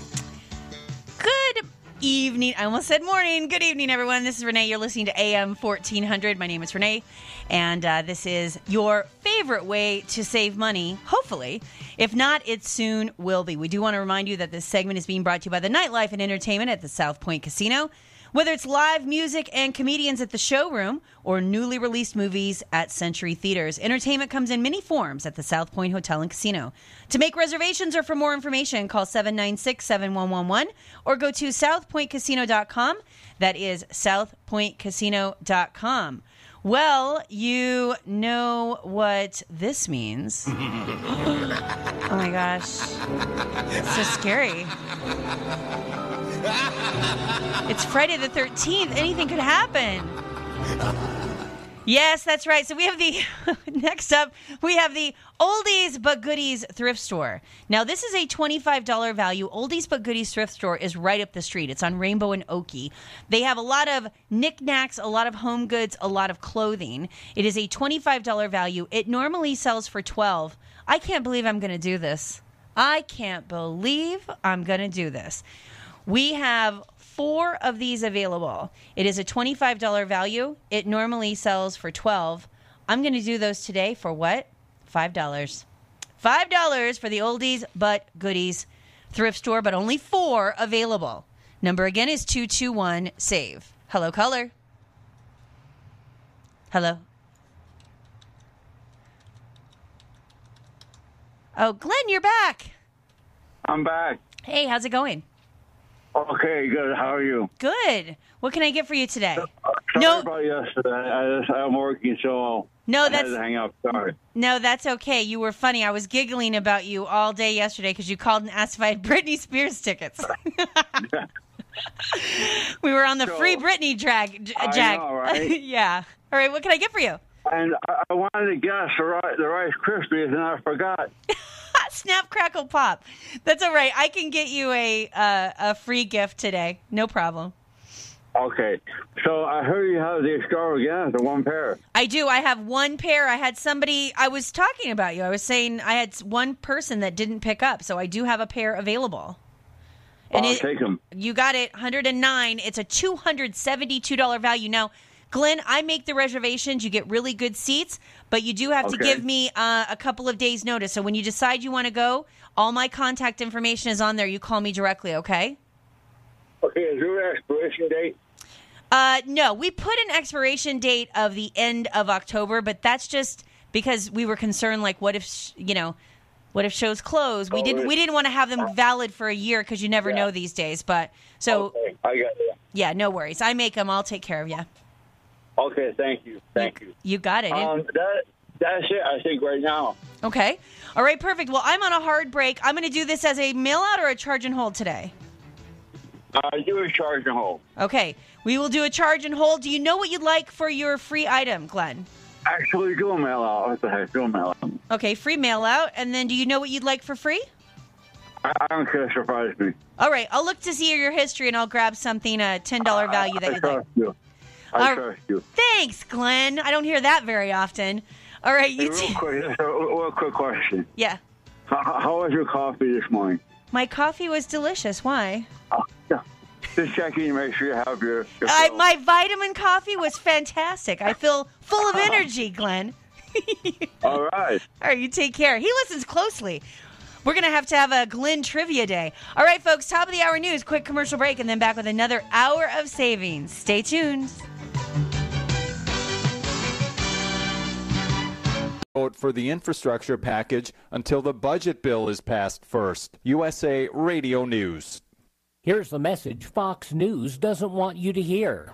Good evening. I almost said morning. Good evening, everyone. This is Renee. You're listening to AM 1400. My name is Renee, and this is your favorite way to save money, hopefully. If not, it soon will be. We do want to remind you that this segment is being brought to you by the nightlife and entertainment at the South Point Casino. Whether it's live music and comedians at the showroom or newly released movies at Century Theaters, entertainment comes in many forms at the South Point Hotel and Casino. To make reservations or for more information, call 796-7111 or go to southpointcasino.com. That is southpointcasino.com. Well, you know what this means. Oh my gosh. It's so scary. It's Friday the 13th. Anything could happen. Yes, that's right. So we have the, next up, we have the Oldies But Goodies thrift store. Now, this is a $25 value. Oldies But Goodies thrift store is right up the street. It's on Rainbow and Oakey. They have a lot of knickknacks, a lot of home goods, a lot of clothing. It is a $25 value. It normally sells for $12. I can't believe I'm going to do this. I can't believe I'm going to do this. We have four of these available. It is a $25 value. It normally sells for $12. I'm going to do those today for what? $5. $5 for the Oldies But Goodies thrift store, but only four available. Number again is 221-SAVE. Hello, caller. Hello. Oh, Glenn, you're back. I'm back. Hey, how's it going? Okay, good. How are you? Good. What can I get for you today? Sorry about yesterday. I'm working, so I had to hang up. Sorry. No, that's okay. You were funny. I was giggling about you all day yesterday because you called and asked if I had Britney Spears tickets. We were on the free Britney jag. I know, right? Yeah. All right, what can I get for you? And I wanted to guess the Rice Krispies, and I forgot. Snap, crackle, pop. That's all right. I can get you a free gift today. No problem. Okay. So I heard you have the Extravaganza, one pair. I do. I have one pair. I had somebody, I was talking about you. I was saying I had one person that didn't pick up, so I do have a pair available. And I'll take them. You got it. $109. It's a $272 value. Now, Glenn, I make the reservations. You get really good seats, but you do have to give me a couple of days' notice. So when you decide you want to go, all my contact information is on there. You call me directly, okay? Okay. Is there an expiration date? No. We put an expiration date of the end of October, but that's just because we were concerned, like, what if, you know, what if shows close? We didn't want to have them valid for a year because you never know these days. But so, okay. I got you. Yeah, no worries. I make them. I'll take care of you. Okay, thank you. Thank you. You got it. That's it, I think, right now. Okay. All right, perfect. Well, I'm on a hard break. I'm going to do this as a mail-out or a charge and hold today? Do a charge and hold. Okay. We will do a charge and hold. Do you know what you'd like for your free item, Glenn? Actually, do a mail-out. What the heck? Do a mail-out. Okay, free mail-out. And then do you know what you'd like for free? I don't care. Surprise me. All right. I'll look to see your history, and I'll grab something, a $10 value that you'd like. You. I trust you. Thanks, Glenn. I don't hear that very often. All right, you too. Real quick question. Yeah. How was your coffee this morning? My coffee was delicious. Why? Yeah. Just checking to make sure you have your my vitamin coffee was fantastic. I feel full of energy, Glenn. All right. All right, you take care. He listens closely. We're going to have a Glenn trivia day. All right, folks, top of the hour news, quick commercial break, and then back with another hour of savings. Stay tuned. Vote for the infrastructure package until the budget bill is passed first. USA Radio News. Here's the message Fox News doesn't want you to hear.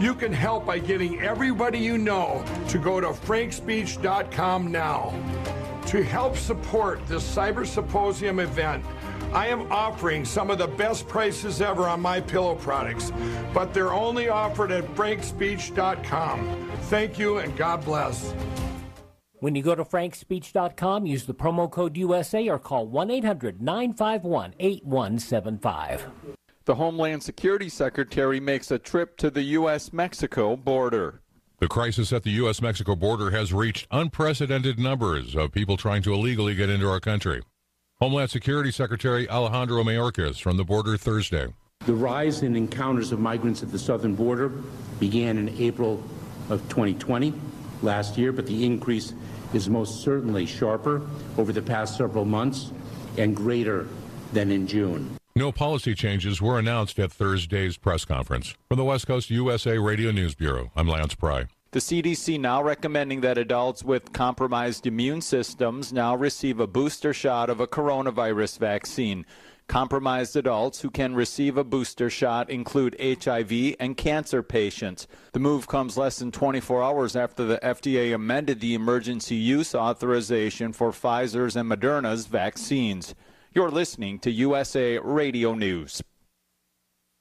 You can help by getting everybody you know to go to frankspeech.com now. To help support this cyber symposium event, I am offering some of the best prices ever on MyPillow products, but they're only offered at frankspeech.com. Thank you and God bless. When you go to frankspeech.com, use the promo code USA or call 1-800-951-8175. The Homeland Security Secretary makes a trip to the U.S.-Mexico border. The crisis at the U.S.-Mexico border has reached unprecedented numbers of people trying to illegally get into our country. Homeland Security Secretary Alejandro Mayorkas from the border Thursday. The rise in encounters of migrants at the southern border began in April of 2020, last year, but the increase is most certainly sharper over the past several months and greater than in June. No policy changes were announced at Thursday's press conference. From the West Coast USA Radio News Bureau, I'm Lance Pry. The CDC now recommending that adults with compromised immune systems now receive a booster shot of a coronavirus vaccine. Compromised adults who can receive a booster shot include HIV and cancer patients. The move comes less than 24 hours after the FDA amended the emergency use authorization for Pfizer's and Moderna's vaccines. You're listening to USA Radio News.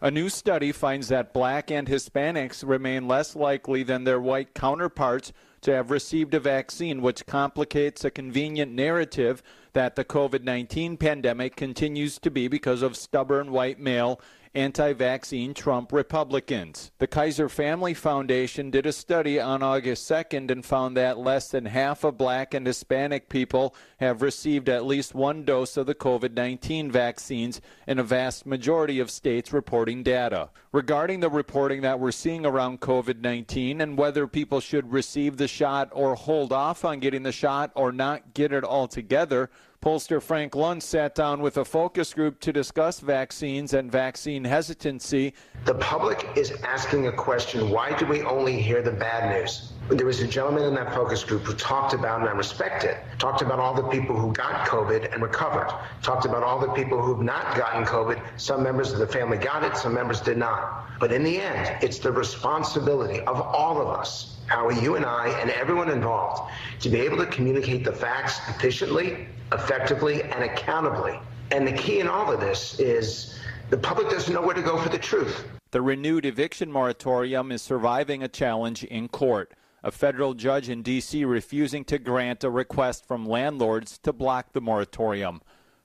A new study finds that black and Hispanics remain less likely than their white counterparts to have received a vaccine, which complicates a convenient narrative that the COVID-19 pandemic continues to be because of stubborn white male anti-vaccine Trump Republicans. The Kaiser Family Foundation did a study on August 2nd and found that less than half of black and Hispanic people have received at least one dose of the COVID-19 vaccines in a vast majority of states reporting data. Regarding the reporting that we're seeing around COVID-19 and whether people should receive the shot or hold off on getting the shot or not get it altogether, pollster Frank Lund sat down with a focus group to discuss vaccines and vaccine hesitancy. The public is asking a question, why do we only hear the bad news? There was a gentleman in that focus group who talked about, and I respect it, talked about all the people who got COVID and recovered, talked about all the people who've not gotten COVID. Some members of the family got it, some members did not. But in the end, it's the responsibility of all of us, Howie, you and I, and everyone involved, to be able to communicate the facts efficiently, effectively, and accountably. And the key in all of this is the public doesn't know where to go for the truth. The renewed eviction moratorium is surviving a challenge in court. A federal judge in D.C. refusing to grant a request from landlords to block the moratorium.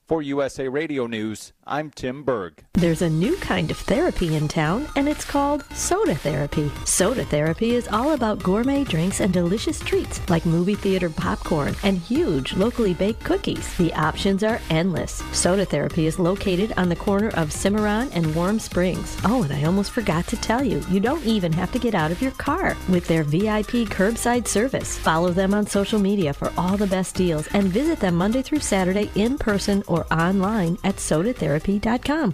For USA Radio News, I'm Tim Berg. There's a new kind of therapy in town, and it's called soda therapy. Soda therapy is all about gourmet drinks and delicious treats like movie theater popcorn and huge locally baked cookies. The options are endless. Soda therapy is located on the corner of Cimarron and Warm Springs. Oh, and I almost forgot to tell you, you don't even have to get out of your car with their VIP curbside service. Follow them on social media for all the best deals and visit them Monday through Saturday in person or online at sodatherapy.com.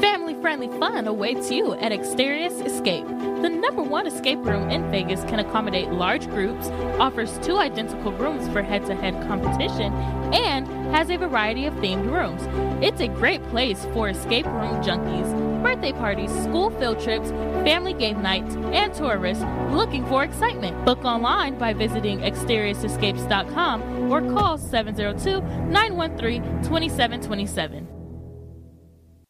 Family-friendly fun awaits you at Exterius Escape. The #1 escape room in Vegas can accommodate large groups, offers 2 identical rooms for head-to-head competition, and has a variety of themed rooms. It's a great place for escape room junkies, birthday parties, school field trips, family game nights, and tourists looking for excitement. Book online by visiting ExteriousEscapes.com or call 702-913-2727.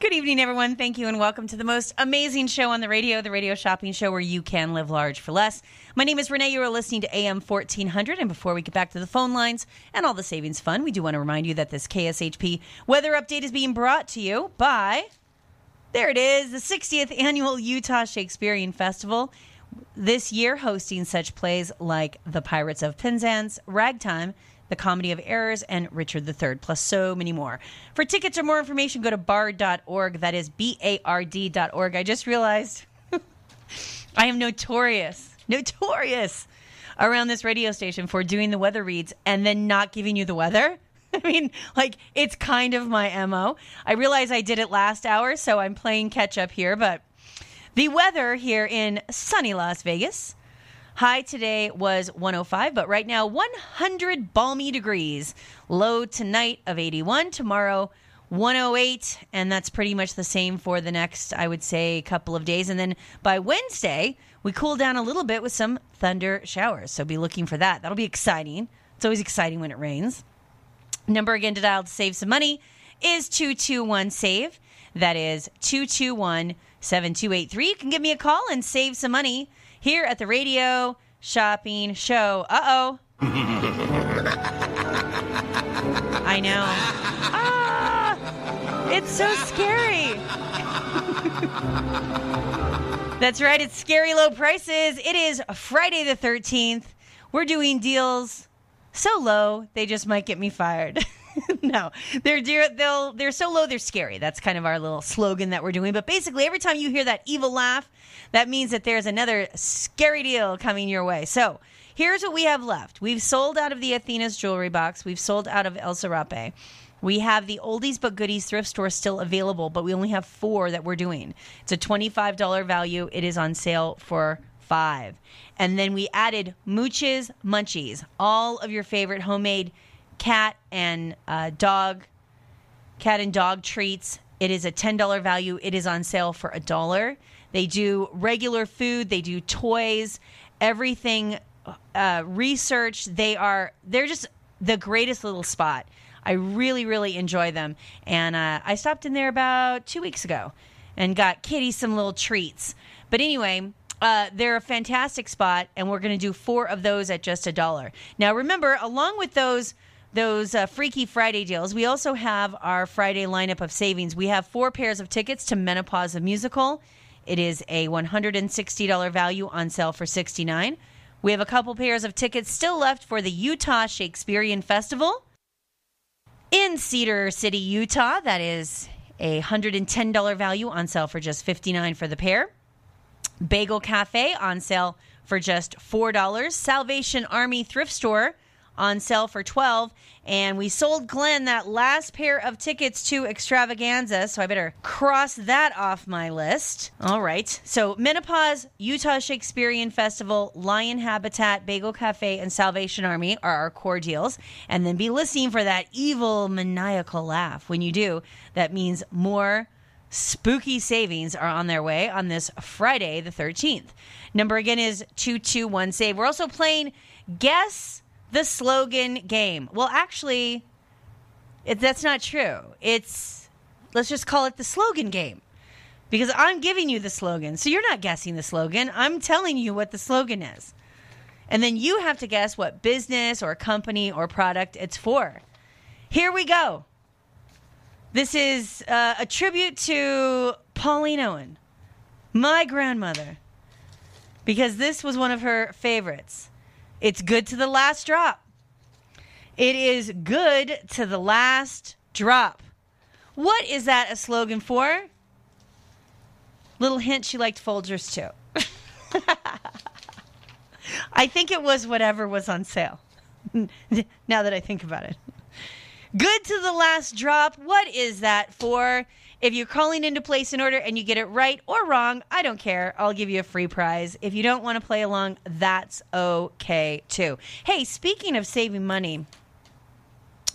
Good evening, everyone. Thank you and welcome to the most amazing show on the Radio Shopping Show, where you can live large for less. My name is Renee. You are listening to AM 1400. And before we get back to the phone lines and all the savings fun, we do want to remind you that this KSHP weather update is being brought to you by, there it is, the 60th Annual Utah Shakespeare Festival. This year hosting such plays like The Pirates of Penzance, Ragtime, The Comedy of Errors, and Richard III, plus so many more. For tickets or more information, go to bard.org. That is BARD.org. I just realized I am notorious around this radio station for doing the weather reads and then not giving you the weather. I mean, like, it's kind of my MO. I realize I did it last hour, so I'm playing catch up here. But the weather here in sunny Las Vegas. High today was 105, but right now 100 balmy degrees. Low tonight of 81, tomorrow 108, and that's pretty much the same for the next, I would say, couple of days. And then by Wednesday, we cool down a little bit with some thunder showers, so be looking for that. That'll be exciting. It's always exciting when it rains. Number again to dial to save some money is 221-SAVE. That is 221-7283. You can give me a call and save some money here at the Radio Shopping Show. Uh-oh. I know. Ah! It's so scary. That's right. It's scary low prices. It is Friday the 13th. We're doing deals so low, they just might get me fired. No, they're so low, they're scary. That's kind of our little slogan that we're doing. But basically, every time you hear that evil laugh, that means that there's another scary deal coming your way. So here's what we have left. We've sold out of the Athena's Jewelry Box. We've sold out of El Sarape. We have the Oldies But Goodies thrift store still available, but we only have 4 that we're doing. It's a $25 value. It is on sale for $5. And then we added Mooch's Munchies, all of your favorite homemade cat and dog treats. It is a $10 value. It is on sale for $1. They do regular food. They do toys, everything, research. They're just the greatest little spot. I really, really enjoy them. And I stopped in there about 2 weeks ago and got Kitty some little treats. But anyway, they're a fantastic spot, and we're going to do 4 of those at just $1. Now, remember, along with those Freaky Friday deals, we also have our Friday lineup of savings. We have 4 pairs of tickets to Menopause the Musical. It is a $160 value on sale for $69. We have a couple pairs of tickets still left for the Utah Shakespeare Festival in Cedar City, Utah. That is a $110 value on sale for just $59 for the pair. Bagel Cafe on sale for just $4. Salvation Army Thrift Store on sale for $12. And we sold Glenn that last pair of tickets to Extravaganza, so I better cross that off my list. All right. So Menopause, Utah Shakespeare Festival, Lion Habitat, Bagel Cafe, and Salvation Army are our core deals. And then be listening for that evil, maniacal laugh. When you do, that means more spooky savings are on their way on this Friday the 13th. Number again is 221-SAVE. We're also playing Guess the Slogan game. Well, actually, that's not true. Let's just call it the slogan game, because I'm giving you the slogan. So you're not guessing the slogan. I'm telling you what the slogan is. And then you have to guess what business or company or product it's for. Here we go. This is a tribute to Pauline Owen, my grandmother, because this was one of her favorites. It's good to the last drop. It is good to the last drop. What is that a slogan for? Little hint, she liked Folgers too. I think it was whatever was on sale, now that I think about it. Good to the last drop. What is that for? If you're calling in to place an order and you get it right or wrong, I don't care. I'll give you a free prize. If you don't want to play along, that's okay too. Hey, speaking of saving money,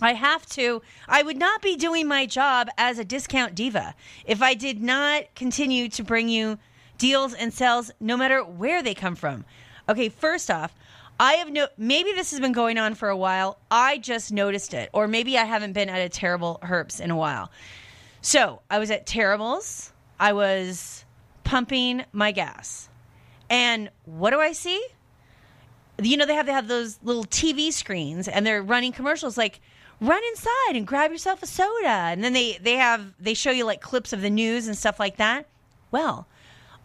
I would not be doing my job as a discount diva if I did not continue to bring you deals and sales no matter where they come from. Okay, first off, maybe this has been going on for a while. I just noticed it. Or maybe I haven't been at a Terrible Herps in a while. So I was at Terrible's. I was pumping my gas. And what do I see? You know, they have those little TV screens and they're running commercials like, run inside and grab yourself a soda. And then they show you like clips of the news and stuff like that. Well,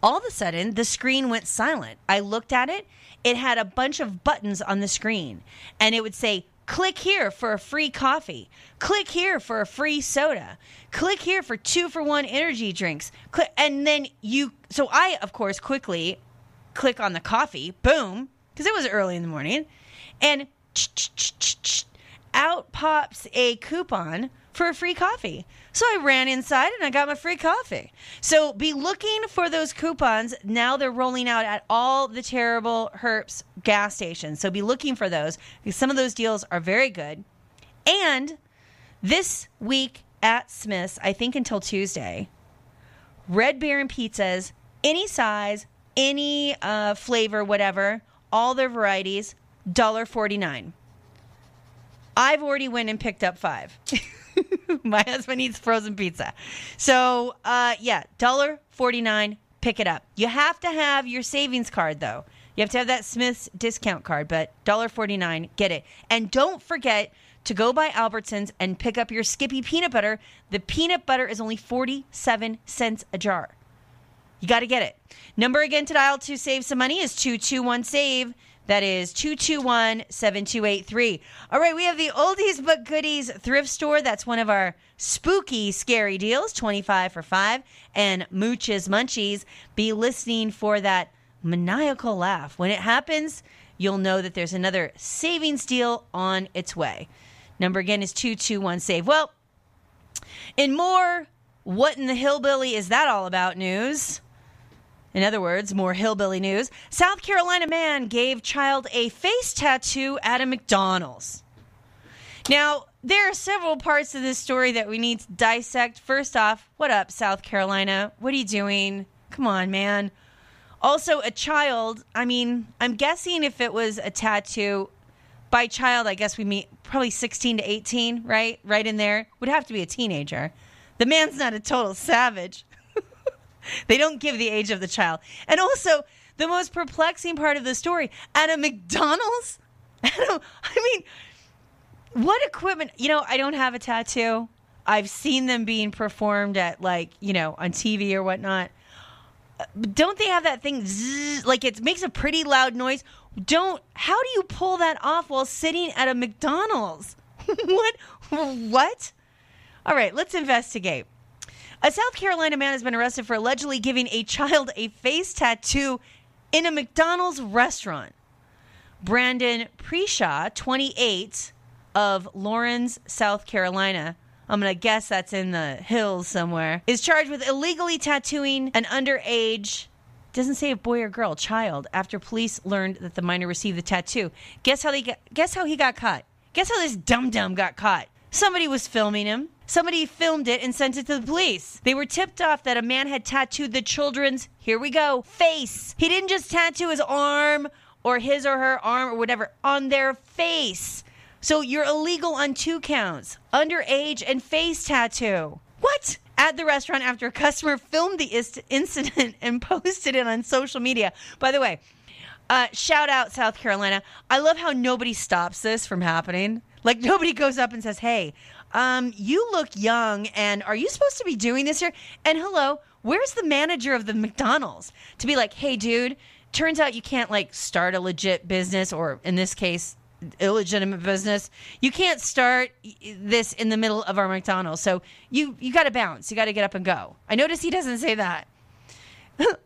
all of a sudden, the screen went silent. I looked at it. It had a bunch of buttons on the screen. And it would say, click here for a free coffee. Click here for a free soda. Click here for 2-for-1 energy drinks. So I, of course, quickly click on the coffee. Boom. Because it was early in the morning. And out pops a coupon for a free coffee. So I ran inside and I got my free coffee. So be looking for those coupons. Now they're rolling out at all the Terrible Herps gas stations. So be looking for those, because some of those deals are very good. And this week at Smith's, I think until Tuesday, Red Baron pizzas, any size, any flavor, whatever, all their varieties, $1.49. I've already went and picked up 5. My husband eats frozen pizza. So, $1.49, pick it up. You have to have your savings card, though. You have to have that Smith's discount card, but $1.49, get it. And don't forget to go by Albertsons and pick up your Skippy peanut butter. The peanut butter is only 47 cents a jar. You got to get it. Number again to dial to save some money is 221-SAVE. That is 221-7283. All right, we have the Oldies But Goodies Thrift Store. That's one of our spooky, scary deals, 25 for 5. And Mooch's Munchies. Be listening for that maniacal laugh. When it happens, you'll know that there's another savings deal on its way. Number again is 221-SAVE. Well, in more what in the hillbilly is that all about news... In other words, more hillbilly news. South Carolina man gave child a face tattoo at a McDonald's. Now, there are several parts of this story that we need to dissect. First off, what up, South Carolina? What are you doing? Come on, man. Also, a child. I mean, I'm guessing if it was a tattoo by child, I guess we mean probably 16 to 18, right? Right in there. Would have to be a teenager. The man's not a total savage. They don't give the age of the child. And also, the most perplexing part of the story, at a McDonald's? What equipment? You know, I don't have a tattoo. I've seen them being performed at, on TV or whatnot. Don't they have that thing, zzz, like it makes a pretty loud noise? How do you pull that off while sitting at a McDonald's? What? All right, let's investigate. A South Carolina man has been arrested for allegedly giving a child a face tattoo in a McDonald's restaurant. Brandon Preshaw, 28, of Lawrence, South Carolina, I'm going to guess that's in the hills somewhere, is charged with illegally tattooing an underage, doesn't say a boy or girl, child, after police learned that the minor received the tattoo. Guess how he got caught? Guess how this dum-dum got caught? Somebody was filming him. Somebody filmed it and sent it to the police. They were tipped off that a man had tattooed the children's, here we go, face. He didn't just tattoo his arm or his or her arm or whatever on their face. So you're illegal on 2 counts, underage and face tattoo. What? At the restaurant after a customer filmed the incident and posted it on social media. By the way, shout out South Carolina. I love how nobody stops this from happening. Like nobody goes up and says, hey, you look young and are you supposed to be doing this here? And hello, where's the manager of the McDonald's to be like, hey, dude, turns out you can't like start a legit business or in this case, illegitimate business. You can't start this in the middle of our McDonald's. So you got to bounce. You got to get up and go. I notice he doesn't say that.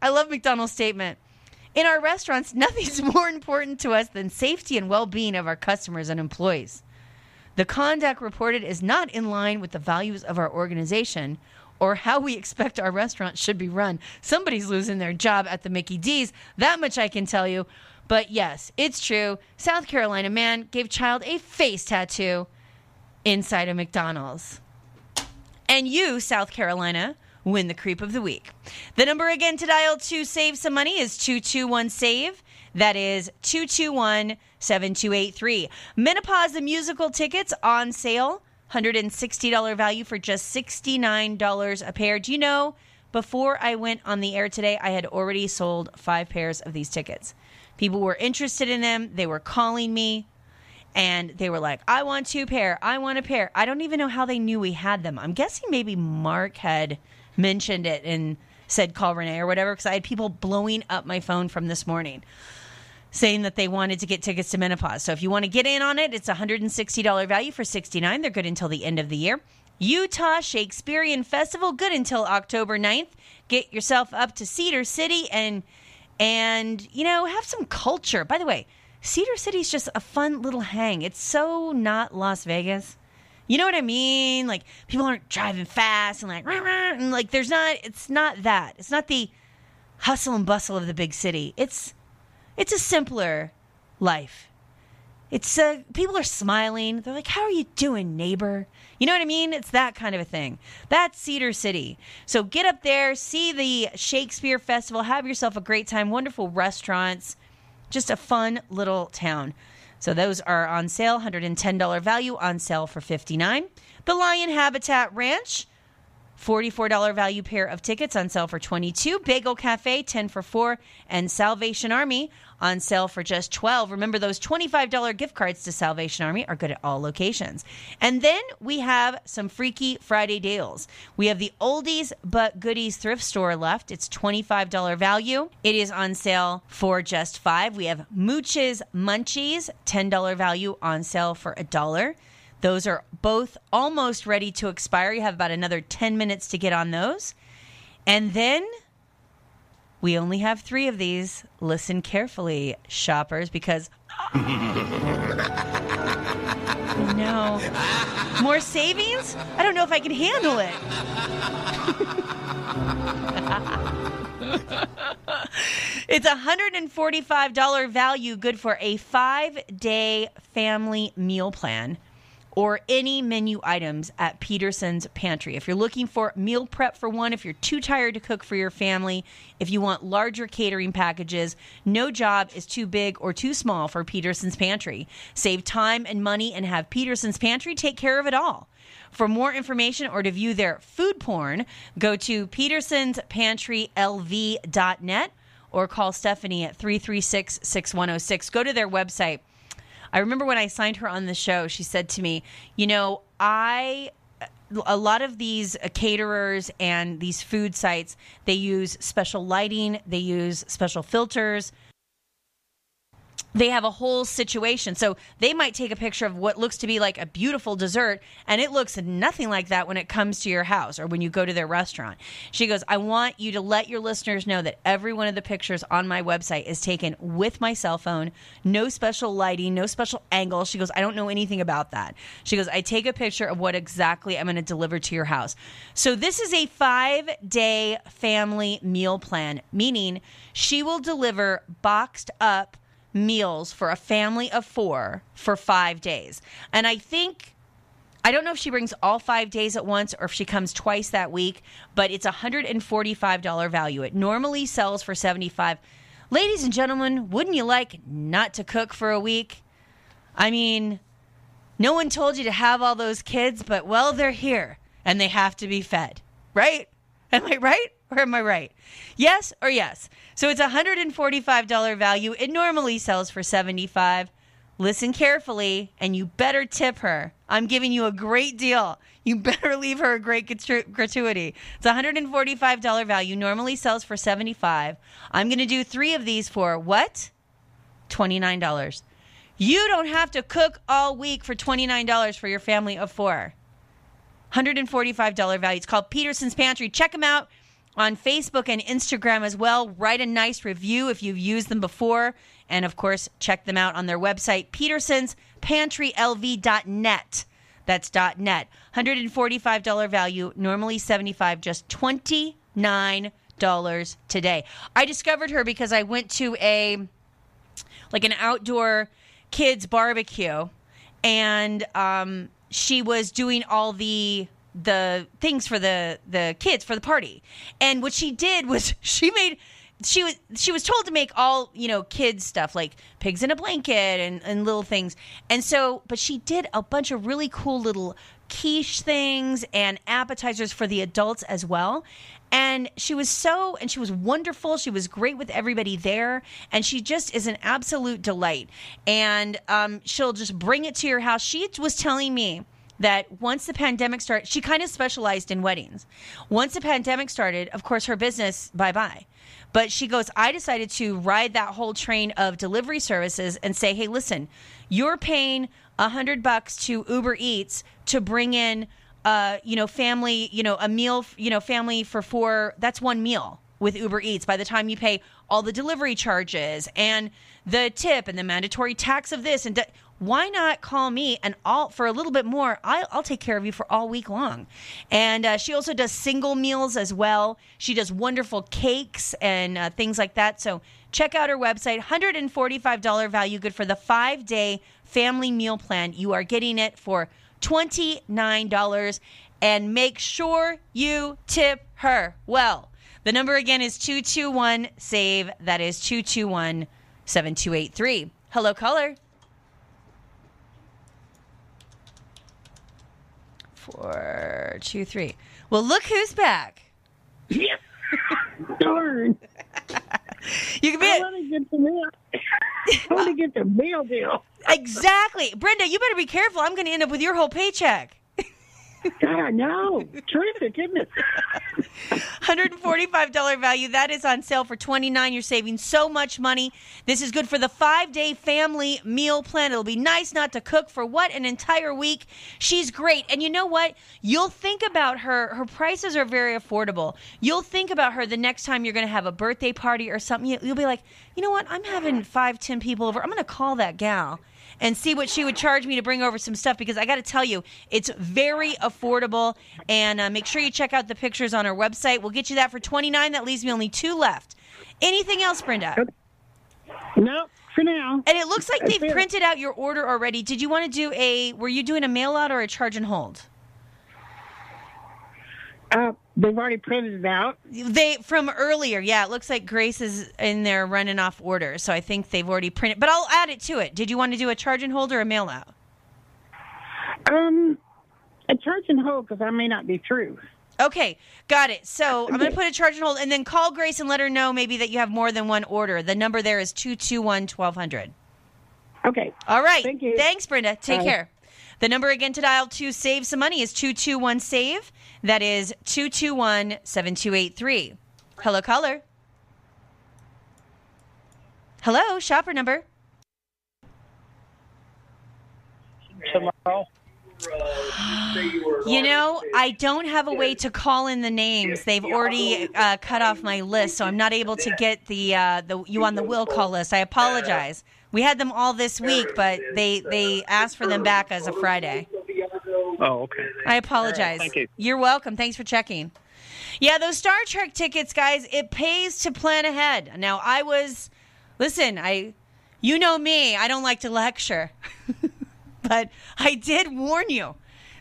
I love McDonald's statement. In our restaurants, nothing's more important to us than safety and well-being of our customers and employees. The conduct reported is not in line with the values of our organization or how we expect our restaurant should be run. Somebody's losing their job at the Mickey D's. That much I can tell you. But yes, it's true. South Carolina man gave child a face tattoo inside a McDonald's. And you, South Carolina, win the creep of the week. The number again to dial to save some money is 221-SAVE. That is 221-7283. Menopause the Musical tickets on sale. $160 value for just $69 a pair. Do you know, before I went on the air today, I had already sold 5 pairs of these tickets. People were interested in them. They were calling me and they were like, I want 2 pair. I want a pair. I don't even know how they knew we had them. I'm guessing maybe Mark had mentioned it and said, call Renee or whatever. Because I had people blowing up my phone from this morning saying that they wanted to get tickets to Menopause. So if you want to get in on it, it's $160 value for $69. They're good until the end of the year. Utah Shakespeare Festival, good until October 9th. Get yourself up to Cedar City and, you know, have some culture. By the way, Cedar City's just a fun little hang. It's so not Las Vegas. You know what I mean? Like, people aren't driving fast and like, rah, rah, and like, there's not, it's not that. It's not the hustle and bustle of the big city. It's a simpler life. It's people are smiling. They're like, how are you doing, neighbor? You know what I mean? It's that kind of a thing. That's Cedar City. So get up there, see the Shakespeare Festival, have yourself a great time, wonderful restaurants, just a fun little town. So those are on sale, $110 value, on sale for $59. The Lion Habitat Ranch, $44 value pair of tickets, on sale for $22. Bagel Cafe, $10 for $4. And Salvation Army, on sale for just $12. Remember, those $25 gift cards to Salvation Army are good at all locations. And then we have some Freaky Friday deals. We have the Oldies But Goodies thrift store left. It's $25 value. It is on sale for just $5. We have Mooch's Munchies, $10 value, on sale for $1. Those are both almost ready to expire. You have about another 10 minutes to get on those. And then we only have 3 of these. Listen carefully, shoppers, because... oh, no. More savings? I don't know if I can handle it. It's $145 value, good for a 5-day family meal plan. Or any menu items at Peterson's Pantry. If you're looking for meal prep for one, if you're too tired to cook for your family, if you want larger catering packages, no job is too big or too small for Peterson's Pantry. Save time and money and have Peterson's Pantry take care of it all. For more information or to view their food porn, go to petersonspantrylv.net or call Stephanie at 336-6106. Go to their website. I remember when I signed her on the show, she said to me, you know, I a lot of these caterers and these food sites, they use special lighting, they use special filters. They have a whole situation. So they might take a picture of what looks to be like a beautiful dessert, and it looks nothing like that when it comes to your house or when you go to their restaurant. She goes, I want you to let your listeners know that every one of the pictures on my website is taken with my cell phone, no special lighting, no special angle. She goes, I don't know anything about that. She goes, I take a picture of what exactly I'm going to deliver to your house. So this is a 5-day family meal plan, meaning she will deliver boxed up meals for a family of 4 for 5 days. And I think, I don't know if she brings all 5 days at once or if she comes twice that week, but it's $145 value. It normally sells for $75. Ladies and gentlemen, wouldn't you like not to cook for a week? I mean, no one told you to have all those kids, but well, they're here and they have to be fed, right? Am I right? Or am I right? Yes or yes. So it's $145 value. It normally sells for $75. Listen carefully, and you better tip her. I'm giving you a great deal. You better leave her a great gratuity. It's $145 value. Normally sells for $75. I'm going to do 3 of these for what? $29. You don't have to cook all week for $29 for your family of 4. $145 value. It's called Peterson's Pantry. Check them out on Facebook and Instagram as well. Write a nice review if you've used them before. And, of course, check them out on their website, petersonspantrylv.net. That's .net. $145 value, normally $75, just $29 today. I discovered her because I went to an outdoor kids barbecue, and she was doing all the things for the kids for the party. And what she did was she was told to make all, kids stuff like pigs in a blanket and little things. And so, but she did a bunch of really cool little quiche things and appetizers for the adults as well. And she was wonderful. She was great with everybody there. And she just is an absolute delight. And she'll just bring it to your house. She was telling me that once the pandemic started, she kind of specialized in weddings. Once the pandemic started, of course, her business, bye-bye. But she goes, I decided to ride that whole train of delivery services and say, hey, listen, you're paying $100 to Uber Eats to bring in, family, a meal, family for 4. That's one meal with Uber Eats by the time you pay all the delivery charges and the tip and the mandatory tax of this and that. Why not call me and for a little bit more, I'll take care of you for all week long. And she also does single meals as well. She does wonderful cakes and things like that. So check out her website, $145 value, good for the 5-day family meal plan. You are getting it for $29. And make sure you tip her well. The number again is 221-SAVE. That is 221-7283. Hello, caller. 423. Well, look who's back. Yes. Darn. You can be I want to get the meal deal. Exactly. Brenda, you better be careful. I'm going to end up with your whole paycheck. I know. Terrific, isn't it? $145 value. That is on sale for $29. You're saving so much money. This is good for the 5-day family meal plan. It'll be nice not to cook for what? An entire week. She's great. And you know what? You'll think about her. Her prices are very affordable. You'll think about her the next time you're going to have a birthday party or something. You'll be like, you know what? I'm having 5-10 people over. I'm going to call that gal and see what she would charge me to bring over some stuff, because I got to tell you, it's very affordable. And make sure you check out the pictures on our website. We'll get you that for $29. That leaves me only 2 left. Anything else, Brenda? No, for now. And it looks like they've printed out your order already. Did you want to do were you doing a mail out or a charge and hold? They've already printed it out. From earlier, yeah. It looks like Grace is in there running off orders, so I think they've already printed. But I'll add it to it. Did you want to do a charge and hold or a mail out? A charge and hold, because I may not be through. Okay, got it. So I'm going to put a charge and hold, and then call Grace and let her know maybe that you have more than one order. The number there is 221-1200. Okay. All right. Thank you. Thanks, Brenda. Take care. The number again to dial to save some money is 221-SAVE. That is 221-7283. Hello, caller. Hello, shopper number. Tomorrow. You know, I don't have a way to call in the names. They've already cut off my list, so I'm not able to get the you on the will call list. I apologize. We had them all this week, but they asked for them back as a Friday. Oh, okay. I apologize. Thank you. You're welcome. Thanks for checking. Yeah, those Star Trek tickets, guys, it pays to plan ahead. Now, you know me, I don't like to lecture. But I did warn you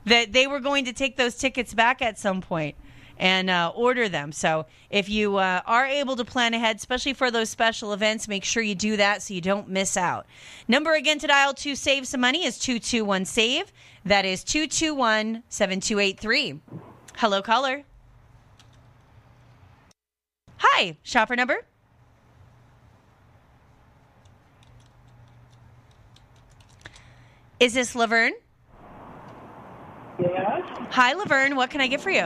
that they were going to take those tickets back at some point and order them. So if you are able to plan ahead, especially for those special events, make sure you do that so you don't miss out. Number again to dial to save some money is 221-SAVE. That is 221-7283. Hello, caller. Hi, shopper number. Is this Laverne? Yes. Hi, Laverne. What can I get for you?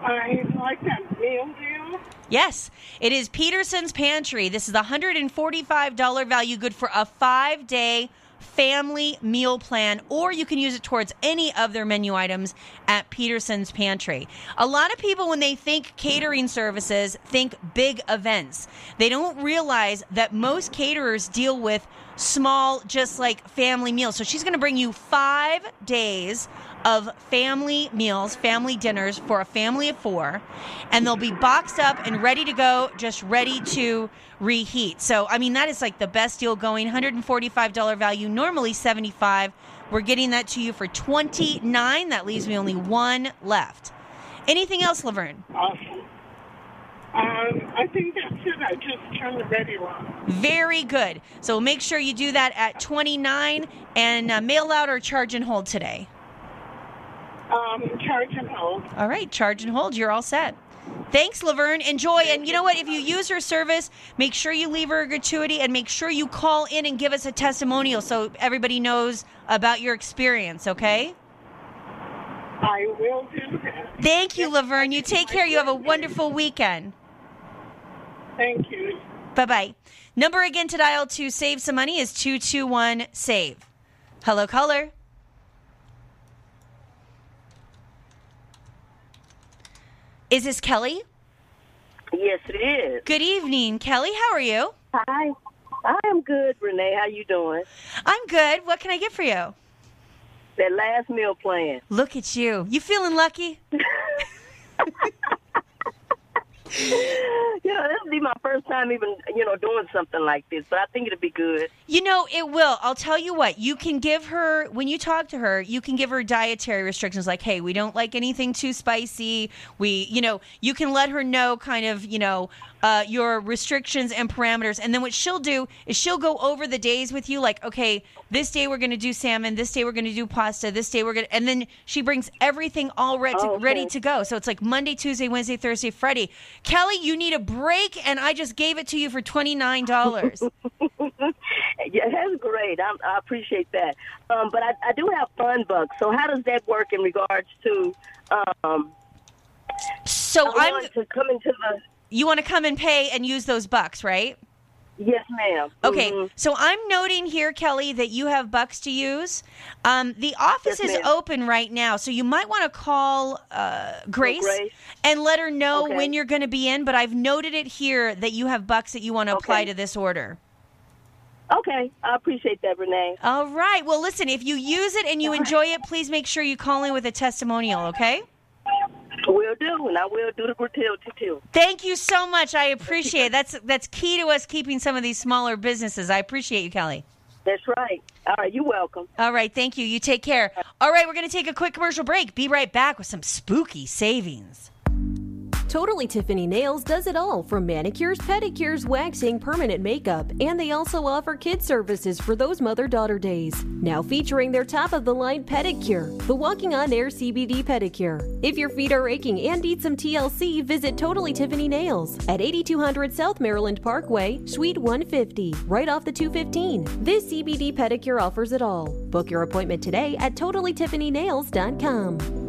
I like that meal deal. Yes. It is Peterson's Pantry. This is a $145 value, good for a 5-day family meal plan, or you can use it towards any of their menu items at Peterson's Pantry. A lot of people, when they think catering services, think big events. They don't realize that most caterers deal with small, just like family meals. So she's going to bring you 5 days of family meals, family dinners for a family of 4, and they'll be boxed up and ready to go, just ready to reheat. So, I mean, that is like the best deal going. $145 value, normally $75. We're getting that to you for $29. That leaves me only one left. Anything else, Laverne? Awesome. I think that's it. I just turned the radio on. Very good. So make sure you do that at 29 and mail out or charge and hold today. Charge and hold. All right, charge and hold. You're all set. Thanks, Laverne. Enjoy. And you know what? If you use her service, make sure you leave her a gratuity and make sure you call in and give us a testimonial so everybody knows about your experience, okay? I will do that. Thank you, Laverne. You take care. You have a wonderful weekend. Thank you. Bye-bye. Number again to dial to save some money is 221-SAVE. Hello, caller. Is this Kelly? Yes, it is. Good evening, Kelly. How are you? Hi. I'm good, Renee. How you doing? I'm good. What can I get for you? That last meal plan. Look at you. You feeling lucky? You know, this will be my first time even, doing something like this, but I think it'll be good. You know, it will. I'll tell you what, you can give her, when you talk to her, you can give her dietary restrictions like, hey, we don't like anything too spicy. We, you can let her know kind of, your restrictions and parameters. And then what she'll do is she'll go over the days with you like, okay, this day we're going to do salmon. This day we're going to do pasta. This day we're going to, and then she brings everything all ready to go. So it's like Monday, Tuesday, Wednesday, Thursday, Friday. Kelly, you need a break, and I just gave it to you for $29. Yeah, that's great. I appreciate that. But I do have fun bucks. So how does that work in regards to? You want to come and pay and use those bucks, right? Yes, ma'am. Okay, so I'm noting here, Kelly, that you have bucks to use. The office is open right now, so you might want to call Grace and let her know when you're going to be in, but I've noted it here that you have bucks that you want to apply to this order. Okay, I appreciate that, Renee. All right, well, listen, if you use it and you enjoy it, please make sure you call in with a testimonial, okay? Will do, and I will do the gratuity too. Thank you so much. I appreciate it. That's key to us keeping some of these smaller businesses. I appreciate you, Kelly. That's right. All right, you're welcome. All right, thank you. You take care. All right, we're going to take a quick commercial break. Be right back with some spooky savings. Totally Tiffany Nails does it all, from manicures, pedicures, waxing, permanent makeup, and they also offer kid services for those mother-daughter days. Now featuring their top-of-the-line pedicure, the Walking On Air CBD Pedicure. If your feet are aching and need some TLC, visit Totally Tiffany Nails at 8200 South Maryland Parkway, Suite 150, right off the 215. This CBD pedicure offers it all. Book your appointment today at TotallyTiffanyNails.com.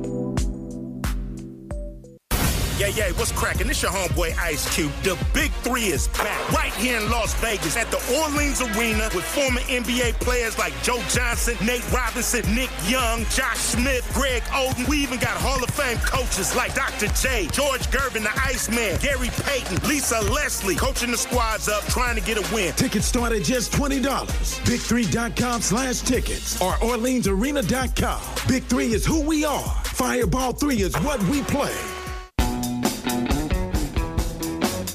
Yeah, what's cracking? This your homeboy Ice Cube. The Big Three is back right here in Las Vegas at the Orleans Arena with former NBA players like Joe Johnson, Nate Robinson, Nick Young, Josh Smith, Greg Oden. We even got Hall of Fame coaches like Dr. J, George Gervin, the Iceman, Gary Payton, Lisa Leslie, coaching the squads up, trying to get a win. Tickets start at just $20. Big3.com/tickets or OrleansArena.com. Big Three is who we are. Fireball 3 is what we play.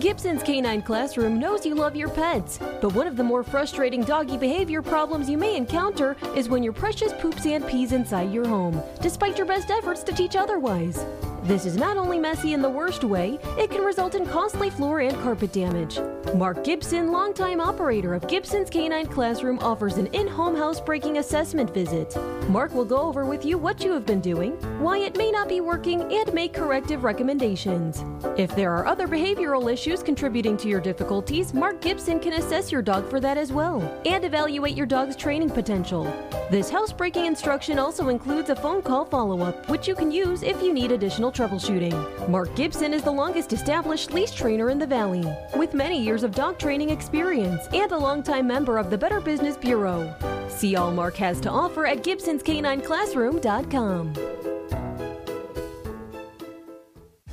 Gibson's Canine Classroom knows you love your pets, but one of the more frustrating doggy behavior problems you may encounter is when your precious poops and pees inside your home, despite your best efforts to teach otherwise. This is not only messy in the worst way, it can result in costly floor and carpet damage. Mark Gibson, longtime operator of Gibson's Canine Classroom, offers an in-home housebreaking assessment visit. Mark will go over with you what you have been doing, why it may not be working, and make corrective recommendations. If there are other behavioral issues contributing to your difficulties, Mark Gibson can assess your dog for that as well and evaluate your dog's training potential. This housebreaking instruction also includes a phone call follow-up, which you can use if you need additional troubleshooting. Mark Gibson is the longest established leash trainer in the Valley, with many years of dog training experience and a longtime member of the Better Business Bureau. See all Mark has to offer at GibsonsCanineClassroom.com.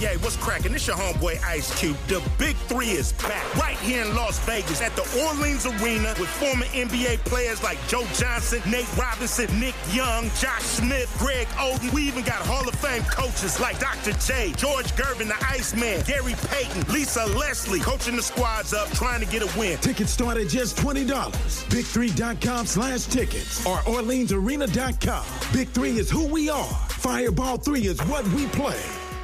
Yeah, what's cracking? This your homeboy Ice Cube. The Big Three is back right here in Las Vegas at the Orleans Arena with former NBA players like Joe Johnson, Nate Robinson, Nick Young, Josh Smith, Greg Oden. We even got Hall of Fame coaches like Dr. J, George Gervin, the Iceman, Gary Payton, Lisa Leslie, coaching the squads up, trying to get a win. Tickets start at just $20. Big3.com/tickets or OrleansArena.com. Big Three is who we are. Fireball 3 is what we play.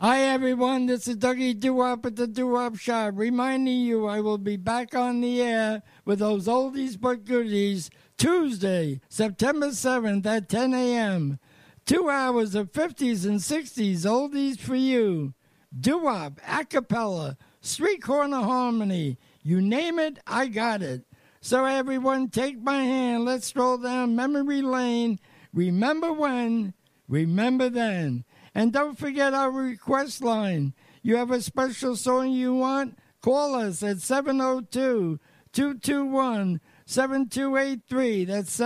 Hi, everyone. This is Dougie Doo-Wop at the Doo-Wop Shop, reminding you I will be back on the air with those Oldies But Goodies Tuesday, September 7th at 10 a.m. 2 hours of 50s and 60s oldies for you. Doo-Wop, a cappella, street corner harmony. You name it, I got it. So, everyone, take my hand. Let's stroll down memory lane. Remember when, remember then. And don't forget our request line. You have a special song you want? Call us at 702-221-7283. That's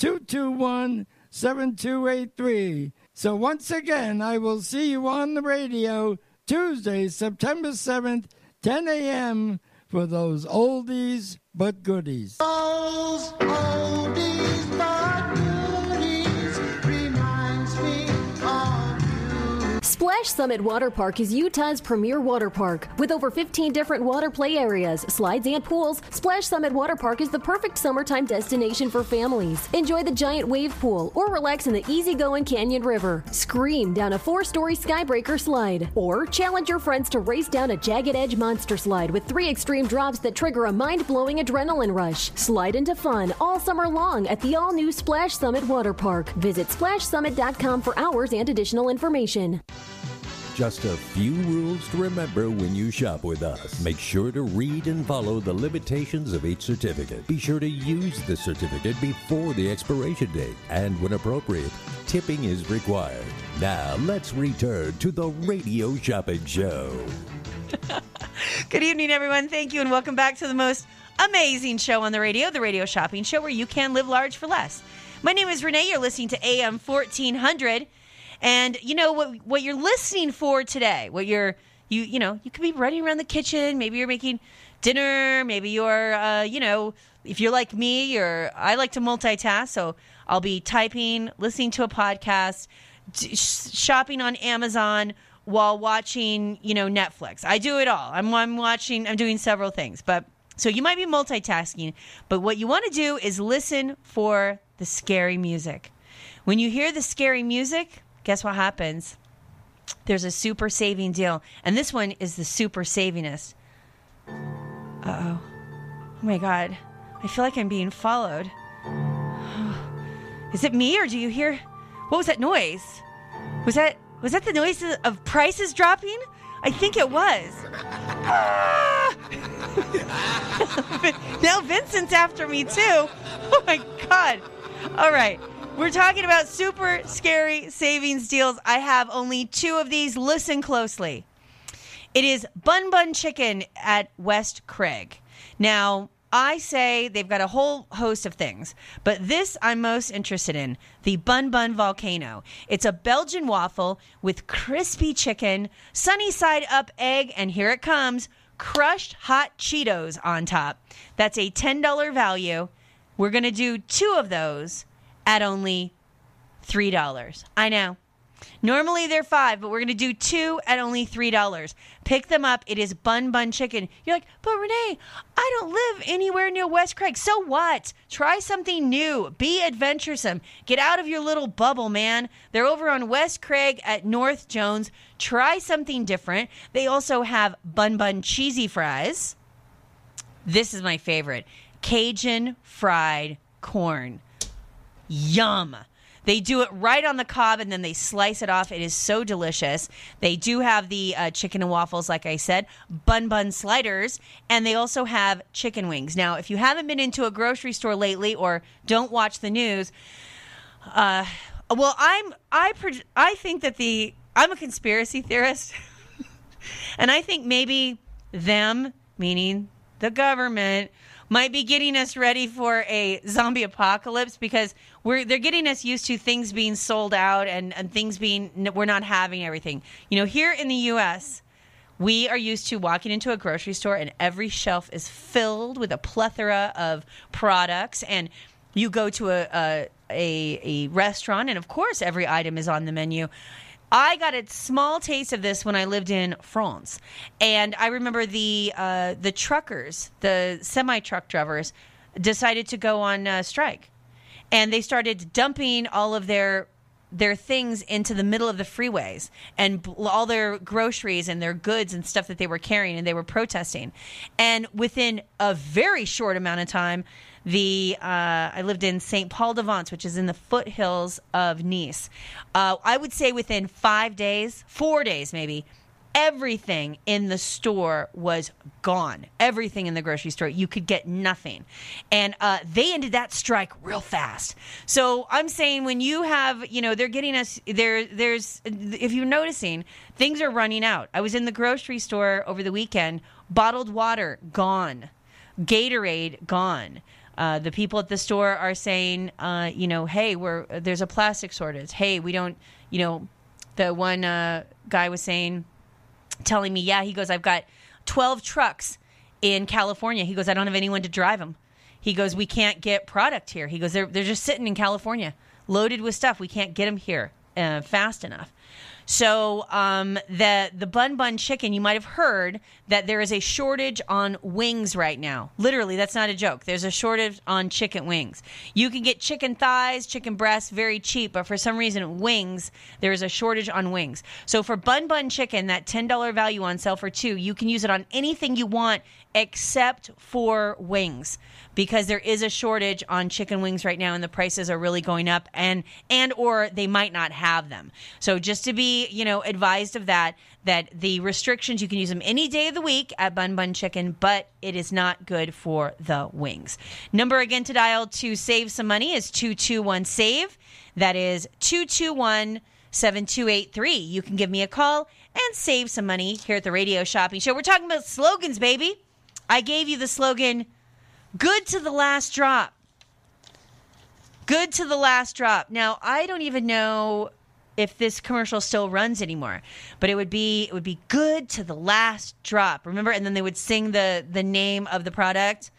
702-221-7283. So once again, I will see you on the radio Tuesday, September 7th, 10 a.m. for those Oldies But Goodies. Those Oldies But Goodies reminds me of you. Splash Summit Water Park is Utah's premier water park. With over 15 different water play areas, slides, and pools, Splash Summit Water Park is the perfect summertime destination for families. Enjoy the giant wave pool or relax in the easy-going Canyon River. Scream down a 4-story skybreaker slide or challenge your friends to race down a jagged edge monster slide with 3 extreme drops that trigger a mind-blowing adrenaline rush. Slide into fun all summer long at the all-new Splash Summit Water Park. Visit splashsummit.com for hours and additional information. Just a few rules to remember when you shop with us. Make sure to read and follow the limitations of each certificate. Be sure to use the certificate before the expiration date. And when appropriate, tipping is required. Now, let's return to the Radio Shopping Show. Good evening, everyone. Thank you, and welcome back to the most amazing show on the Radio Shopping Show, where you can live large for less. My name is Renee. You're listening to AM 1400. And you know what you're listening for today. What you're you could be running around the kitchen. Maybe you're making dinner. Maybe you're if you're like me, I like to multitask. So I'll be typing, listening to a podcast, shopping on Amazon while watching Netflix. I do it all. I'm doing several things. But so you might be multitasking. But what you want to do is listen for the scary music. When you hear the scary music, guess what happens? There's a super saving deal. And this one is the super savingest. Uh-oh. Oh, my God. I feel like I'm being followed. Is it me, or do you hear? What was that noise? Was that the noise of prices dropping? I think it was. Ah! Now Vincent's after me, too. Oh, my God. All right. We're talking about super scary savings deals. I have only 2 of these. Listen closely. It is Bun Bun Chicken at West Craig. Now, I say they've got a whole host of things, but this I'm most interested in, the Bun Bun Volcano. It's a Belgian waffle with crispy chicken, sunny side up egg, and here it comes, crushed hot Cheetos on top. That's a $10 value. We're going to do 2 of those at only $3. I know. Normally they're $5, but we're going to do 2 at only $3. Pick them up. It is Bun Bun Chicken. You're like, but Renee, I don't live anywhere near West Craig. So what? Try something new. Be adventuresome. Get out of your little bubble, man. They're over on West Craig at North Jones. Try something different. They also have Bun Bun Cheesy Fries. This is my favorite. Cajun fried corn. Yum. They do it right on the cob, and then they slice it off. It is so delicious. They do have the chicken and waffles, like I said, Bun Bun sliders, and they also have chicken wings. Now, if you haven't been into a grocery store lately or don't watch the news, I'm a conspiracy theorist, and I think maybe them, meaning the government, might be getting us ready for a zombie apocalypse, because they're getting us used to things being sold out and things being, we're not having everything. Here in the U.S., we are used to walking into a grocery store and every shelf is filled with a plethora of products, and you go to a restaurant and, of course, every item is on the menu. I got a small taste of this when I lived in France, and I remember the truckers, the semi-truck drivers, decided to go on strike, and they started dumping all of their things into the middle of the freeways, and all their groceries and their goods and stuff that they were carrying, and they were protesting. And within a very short amount of time, I lived in St. Paul de Vence, which is in the foothills of Nice. I would say within 4 days maybe, everything in the store was gone. Everything in the grocery store. You could get nothing. And they ended that strike real fast. So I'm saying when you have, you know, they're getting us, there's, if you're noticing, things are running out. I was in the grocery store over the weekend. Bottled water, gone. Gatorade, gone. The people at the store are saying, you know, hey, there's a plastic shortage. Hey, we don't, you know, the one guy was saying, telling me, yeah, he goes, I've got 12 trucks in California. He goes, I don't have anyone to drive them. He goes, we can't get product here. He goes, they're just sitting in California, loaded with stuff. We can't get them here fast enough. So the Bun Bun Chicken, you might have heard that there is a shortage on wings right now. Literally, that's not a joke. There's a shortage on chicken wings. You can get chicken thighs, chicken breasts, very cheap, but for some reason, wings, there is a shortage on wings. So for Bun Bun Chicken, that $10 value on sale for $2, you can use it on anything you want except for wings, because there is a shortage on chicken wings right now, and the prices are really going up, and or they might not have them. So just to be, you know, advised of that, that the restrictions, you can use them any day of the week at Bun Bun Chicken, but it is not good for the wings. Number again to dial to save some money is 221-SAVE. That is 221-7283. You can give me a call and save some money here at the Radio Shopping Show. We're talking about slogans, baby. I gave you the slogan, good to the last drop. Good to the last drop. Now, I don't even know if this commercial still runs anymore, but it would be good to the last drop. Remember? And then they would sing the name of the product.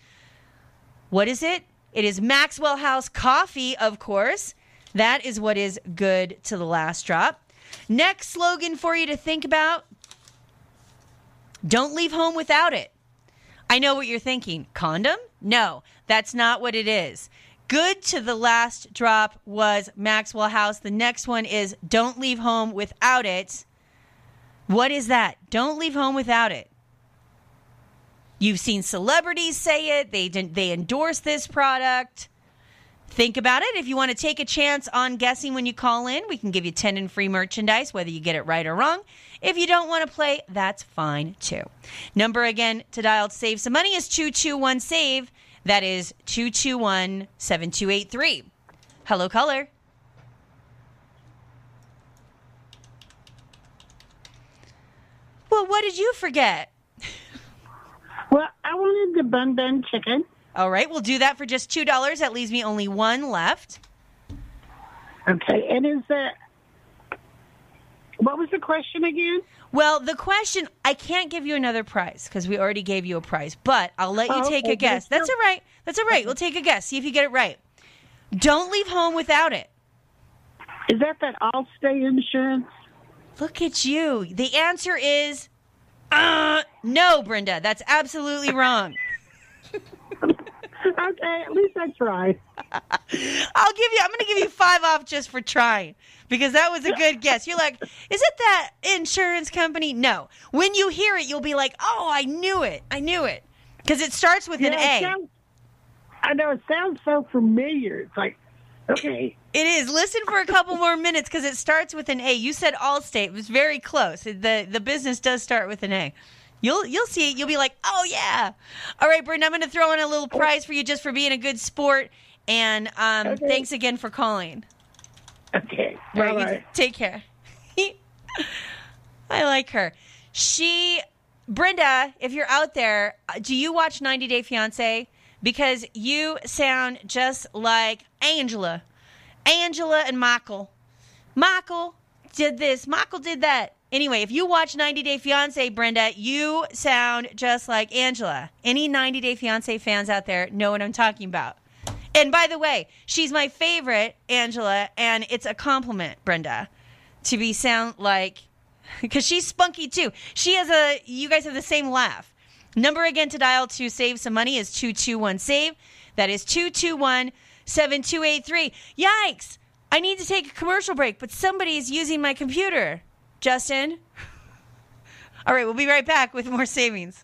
What is it? It is Maxwell House Coffee, of course. That is what is good to the last drop. Next slogan for you to think about, don't leave home without it. I know what you're thinking. Condom? No, that's not what it is. Good to the last drop was Maxwell House. The next one is don't leave home without it. What is that? Don't leave home without it. You've seen celebrities say it. They endorse this product. Think about it. If you want to take a chance on guessing when you call in, we can give you 10 in free merchandise, whether you get it right or wrong. If you don't want to play, that's fine too. Number again to dial to save some money is 221-SAVE. That is 221-7283. Hello, caller. Well, what did you forget? Well, I wanted the Bun Bun Chicken. All right, we'll do that for just $2. That leaves me only one left. Okay, and is that... What was the question again? Well, the question, I can't give you another prize because we already gave you a prize, but I'll let you take a guess. That's all right. That's all right. We'll take a guess. See if you get it right. Don't leave home without it. Is that Allstate insurance? Look at you. The answer is no, Brenda. That's absolutely wrong. Okay, at least I tried. I'm going to give you 5 off just for trying, because that was a good guess. You're like, is it that insurance company? No. When you hear it, you'll be like, oh, I knew it. Because it starts with an A. I know, it sounds so familiar. It's like, okay. It is. Listen for a couple more minutes, because it starts with an A. You said Allstate. It was very close. The business does start with an A. You'll see it. You'll be like, oh, yeah. All right, Brenda, I'm going to throw in a little prize for you just for being a good sport. And okay. Thanks again for calling. Okay. All right. Take care. I like her. Brenda, if you're out there, do you watch 90 Day Fiancé? Because you sound just like Angela. Angela and Michael. Michael did this. Michael did that. Anyway, if you watch 90 Day Fiancé, Brenda, you sound just like Angela. Any 90 Day Fiancé fans out there know what I'm talking about. And by the way, she's my favorite, Angela, and it's a compliment, Brenda, to be sound like, because she's spunky too. You guys have the same laugh. Number again to dial to save some money is 221-SAVE. That is 221-7283. Yikes! I need to take a commercial break, but somebody's using my computer. Justin. All right, we'll be right back with more savings.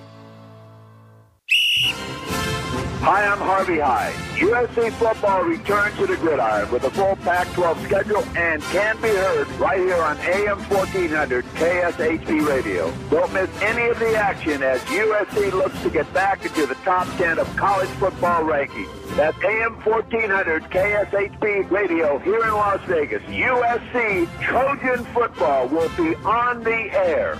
Hi, I'm Harvey Hyde. USC football returns to the gridiron with a full Pac-12 schedule and can be heard right here on AM 1400 KSHB Radio. Don't miss any of the action as USC looks to get back into the top 10 of college football rankings. That's AM 1400 KSHB Radio here in Las Vegas. USC Trojan football will be on the air.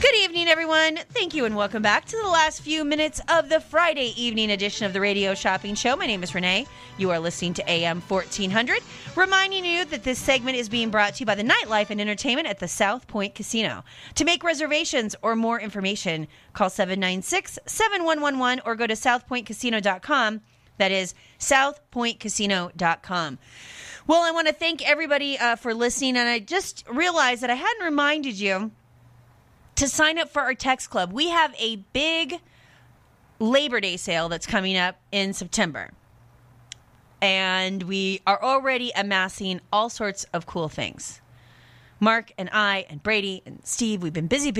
Good evening, everyone. Thank you and welcome back to the last few minutes of the Friday evening edition of the Radio Shopping Show. My name is Renee. You are listening to AM 1400, reminding you that this segment is being brought to you by the nightlife and entertainment at the South Point Casino. To make reservations or more information, call 796-7111 or go to southpointcasino.com. That is southpointcasino.com. Well, I want to thank everybody for listening, and I just realized that I hadn't reminded you to sign up for our text club. We have a big Labor Day sale that's coming up in September. And we are already amassing all sorts of cool things. Mark and I and Brady and Steve, we've been busy.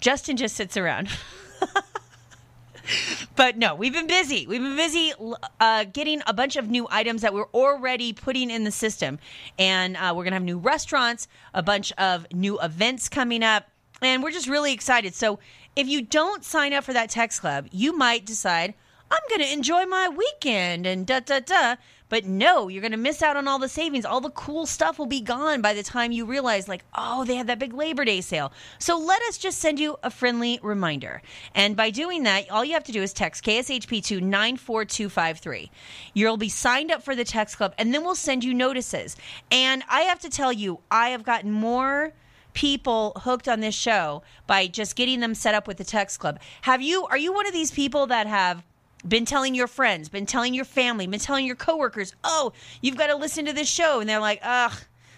Justin just sits around. But no, we've been busy. We've been busy getting a bunch of new items that we're already putting in the system. And we're going to have new restaurants, a bunch of new events coming up. And we're just really excited. So if you don't sign up for that text club, you might decide, I'm going to enjoy my weekend and da-da-da. But no, you're going to miss out on all the savings. All the cool stuff will be gone by the time you realize, like, oh, they had that big Labor Day sale. So let us just send you a friendly reminder. And by doing that, all you have to do is text KSHP to 94253. You'll be signed up for the text club, and then we'll send you notices. And I have to tell you, I have gotten more people hooked on this show by just getting them set up with the text club. Are you one of these people that have been telling your friends, been telling your family, been telling your coworkers, oh, you've got to listen to this show? And they're like, ugh,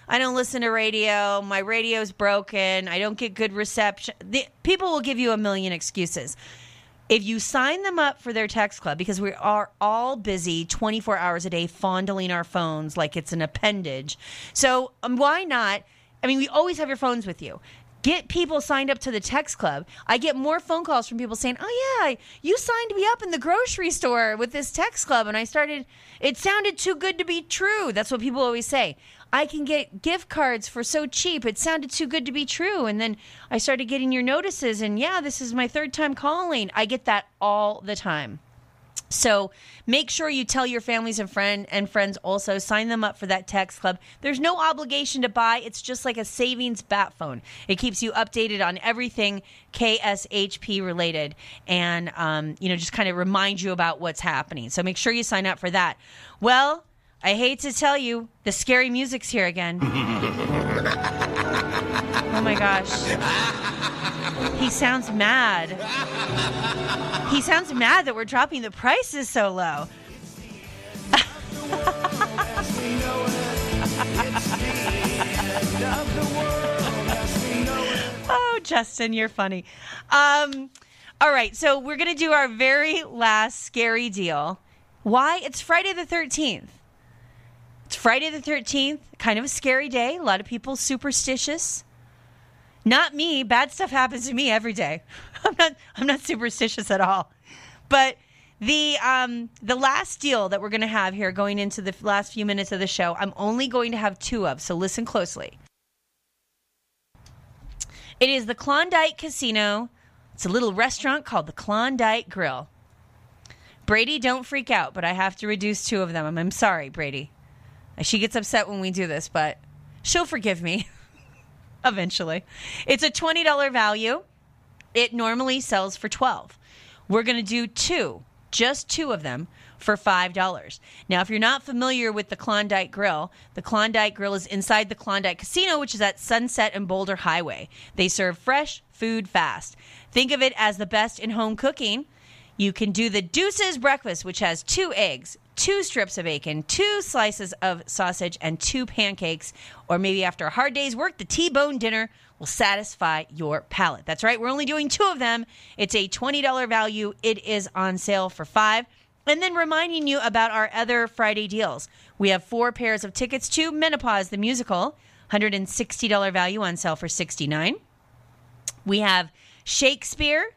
I don't listen to radio. My radio's broken. I don't get good reception. People will give you a million excuses. If you sign them up for their text club, because we are all busy 24 hours a day fondling our phones like it's an appendage. So why not? I mean, we always have your phones with you. Get people signed up to the text club. I get more phone calls from people saying, oh, yeah, you signed me up in the grocery store with this text club. And I started, it sounded too good to be true. That's what people always say. I can get gift cards for so cheap. It sounded too good to be true. And then I started getting your notices. And, yeah, this is my third time calling. I get that all the time. So make sure you tell your families and friends also. Sign them up for that text club. There's no obligation to buy. It's just like a savings bat phone. It keeps you updated on everything KSHP related and, just kind of remind you about what's happening. So make sure you sign up for that. Well, I hate to tell you, the scary music's here again. Oh, my gosh. He sounds mad. He sounds mad that we're dropping the prices so low. Oh, Justin, you're funny. All right, so we're going to do our very last scary deal. Why? It's Friday the 13th. It's Friday the 13th, kind of a scary day. A lot of people superstitious. Not me. Bad stuff happens to me every day. I'm not superstitious at all. But the last deal that we're going to have here going into the last few minutes of the show, I'm only going to have two of, so listen closely. It is the Klondike Casino. It's a little restaurant called the Klondike Grill. Brady, don't freak out, but I have to reduce two of them. I'm sorry, Brady. She gets upset when we do this, but she'll forgive me eventually. It's a $20 value. It normally sells for $12. We're going to do just two of them for $5. Now, if you're not familiar with the Klondike Grill is inside the Klondike Casino, which is at Sunset and Boulder Highway. They serve fresh food fast. Think of it as the best in home cooking. You can do the Deuces breakfast, which has 2 eggs, 2 strips of bacon, 2 slices of sausage, and 2 pancakes. Or maybe after a hard day's work, the T-bone dinner will satisfy your palate. That's right. We're only doing 2 of them. It's a $20 value. It is on sale for $5. And then reminding you about our other Friday deals. We have 4 pairs of tickets to Menopause the Musical, $160 value on sale for $69. We have Shakespeare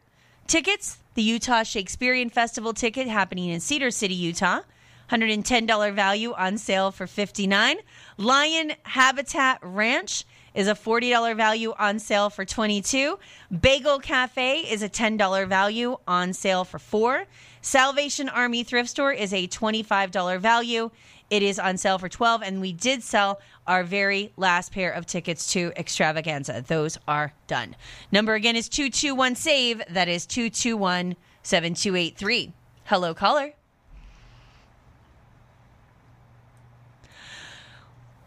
tickets, the Utah Shakespeare Festival ticket happening in Cedar City, Utah. $110 value on sale for $59. Lion Habitat Ranch is a $40 value on sale for $22. Bagel Cafe is a $10 value on sale for $4. Salvation Army Thrift Store is a $25 value. It is on sale for $12, and we did sell our very last pair of tickets to Extravaganza. Those are done. Number again is 221-SAVE. That is 221-7283. Hello, caller.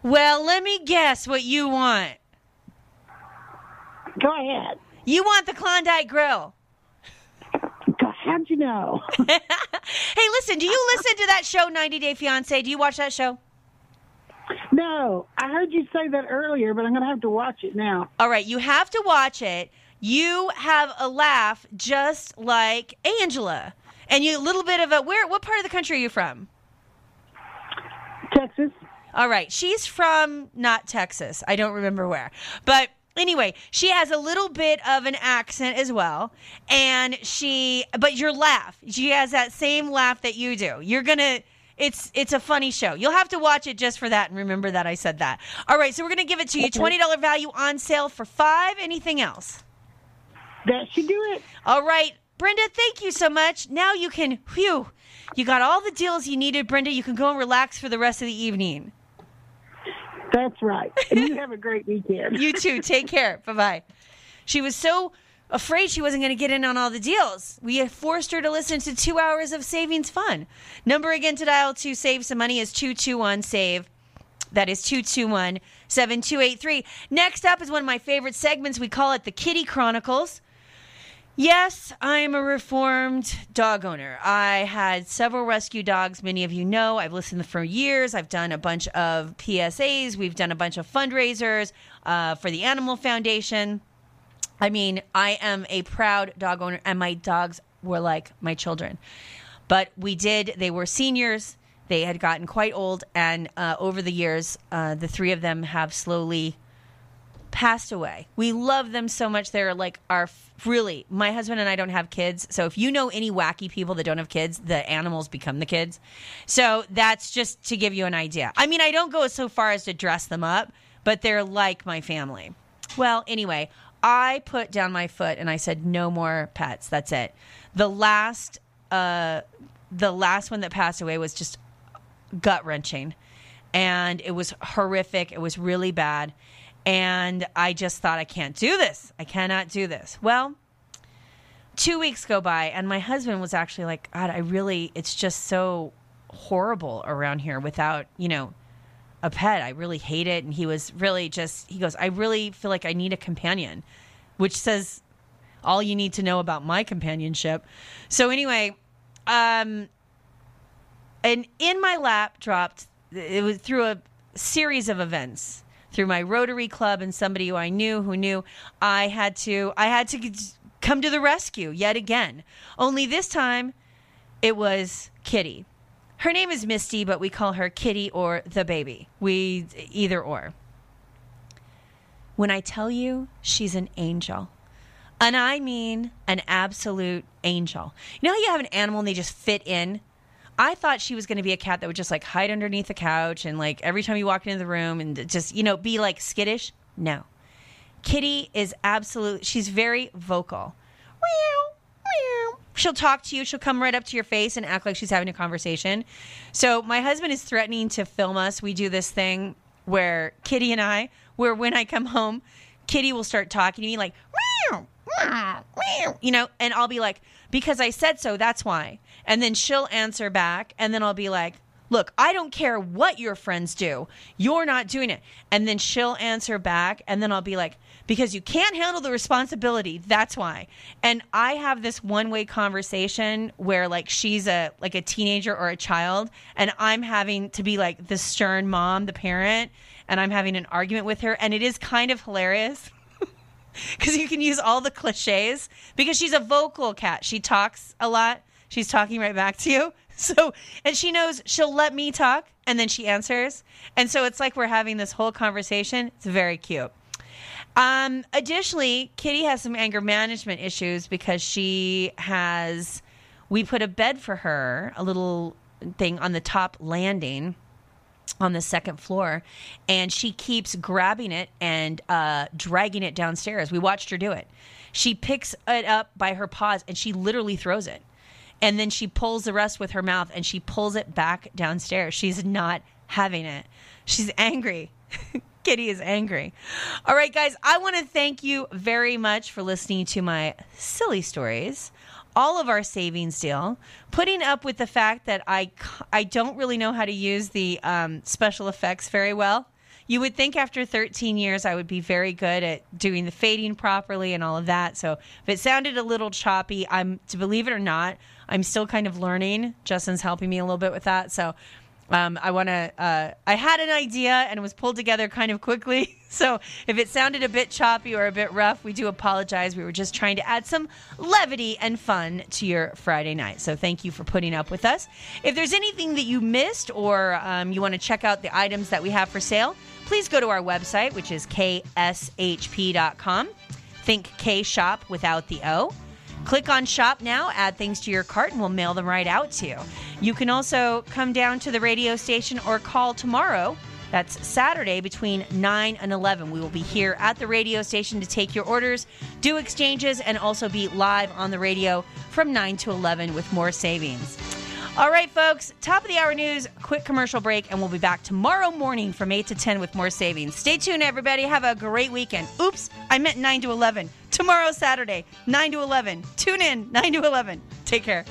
Well, let me guess what you want. Go ahead. You want the Klondike Grill. How'd you know? Hey, listen, do you listen to that show, 90 Day Fiancé? Do you watch that show? No. I heard you say that earlier, but I'm going to have to watch it now. All right, you have to watch it. You have a laugh just like Angela. And you a little bit of a... What part of the country are you from? Texas. All right, she's from not Texas. I don't remember where. But... anyway, she has a little bit of an accent as well, and but your laugh, she has that same laugh that you do. It's a funny show. You'll have to watch it just for that and remember that I said that. All right, so we're going to give it to you. $20 value on sale for $5. Anything else? That should do it. All right, Brenda, thank you so much. Now you can, you got all the deals you needed, Brenda. You can go and relax for the rest of the evening. That's right. And you have a great weekend. You too. Take care. Bye-bye. She was so afraid she wasn't going to get in on all the deals. We forced her to listen to 2 hours of savings fun. Number again to dial to save some money is 221-SAVE. That is 221-7283. Next up is one of my favorite segments. We call it the Kitty Chronicles. Yes, I am a reformed dog owner. I had several rescue dogs. Many of you know I've listened for years. I've done a bunch of PSAs. We've done a bunch of fundraisers for the Animal Foundation. I mean, I am a proud dog owner, and my dogs were like my children. But we did. They were seniors. They had gotten quite old, and over the years, the three of them have slowly passed away. We love them so much. They're like our really, my husband and I don't have kids. So if you know any wacky people that don't have kids, the animals become the kids. So that's just to give you an idea. I mean, I don't go so far as to dress them up, but they're like my family. Well, anyway, I put down my foot and I said, no more pets. That's it. The last one that passed away was just gut-wrenching, and it was horrific. It was really bad. And I just thought, I can't do this. I cannot do this. Well, 2 weeks go by, and my husband was actually like, God, it's just so horrible around here without, a pet. I really hate it. And he was really he goes, I really feel like I need a companion, which says all you need to know about my companionship. So anyway, and in my lap dropped, it was through a series of events, through my Rotary Club and somebody who I knew I had to come to the rescue yet again. Only this time it was Kitty. Her name is Misty, but we call her Kitty or the baby. Either or. When I tell you she's an angel. And I mean an absolute angel. You know how you have an animal and they just fit in? I thought she was going to be a cat that would just like hide underneath the couch and like every time you walk into the room and just, be like skittish. No. Kitty is she's very vocal. Meow, meow. She'll talk to you. She'll come right up to your face and act like she's having a conversation. So my husband is threatening to film us. We do this thing where Kitty and I, where when I come home, Kitty will start talking to me like, meow. And I'll be like, because I said so, that's why. And then she'll answer back, and then I'll be like, look, I don't care what your friends do. You're not doing it. And then she'll answer back, and then I'll be like, because you can't handle the responsibility, that's why. And I have this one-way conversation where like she's a teenager or a child, and I'm having to be like the stern mom, the parent, and I'm having an argument with her, and it is kind of hilarious. Because you can use all the cliches because she's a vocal cat. She talks a lot. She's talking right back to you. So, and she knows she'll let me talk and then she answers. And so it's like we're having this whole conversation. It's very cute. Additionally, Kitty has some anger management issues because we put a bed for her, a little thing on the top landing on the second floor, and she keeps grabbing it and dragging it downstairs. We watched her do it. She picks it up by her paws and she literally throws it. And then she pulls the rest with her mouth and she pulls it back downstairs. She's not having it. She's angry. Kitty is angry. All right, guys, I want to thank you very much for listening to my silly stories. All of our savings deal, putting up with the fact that I don't really know how to use the special effects very well. You would think after 13 years I would be very good at doing the fading properly and all of that. So if it sounded a little choppy, believe it or not, I'm still kind of learning. Justin's helping me a little bit with that. So I had an idea and it was pulled together kind of quickly. So if it sounded a bit choppy or a bit rough, we do apologize. We were just trying to add some levity and fun to your Friday night. So thank you for putting up with us. If there's anything that you missed or you want to check out the items that we have for sale, please go to our website, which is kshp.com. Think K shop without the O. Click on Shop Now, add things to your cart, and we'll mail them right out to you. You can also come down to the radio station or call tomorrow. That's Saturday between 9 and 11. We will be here at the radio station to take your orders, do exchanges, and also be live on the radio from 9 to 11 with more savings. All right, folks, top of the hour news, quick commercial break, and we'll be back tomorrow morning from 8 to 10 with more savings. Stay tuned, everybody. Have a great weekend. Oops, I meant 9 to 11. Tomorrow, Saturday, 9 to 11. Tune in, 9 to 11. Take care.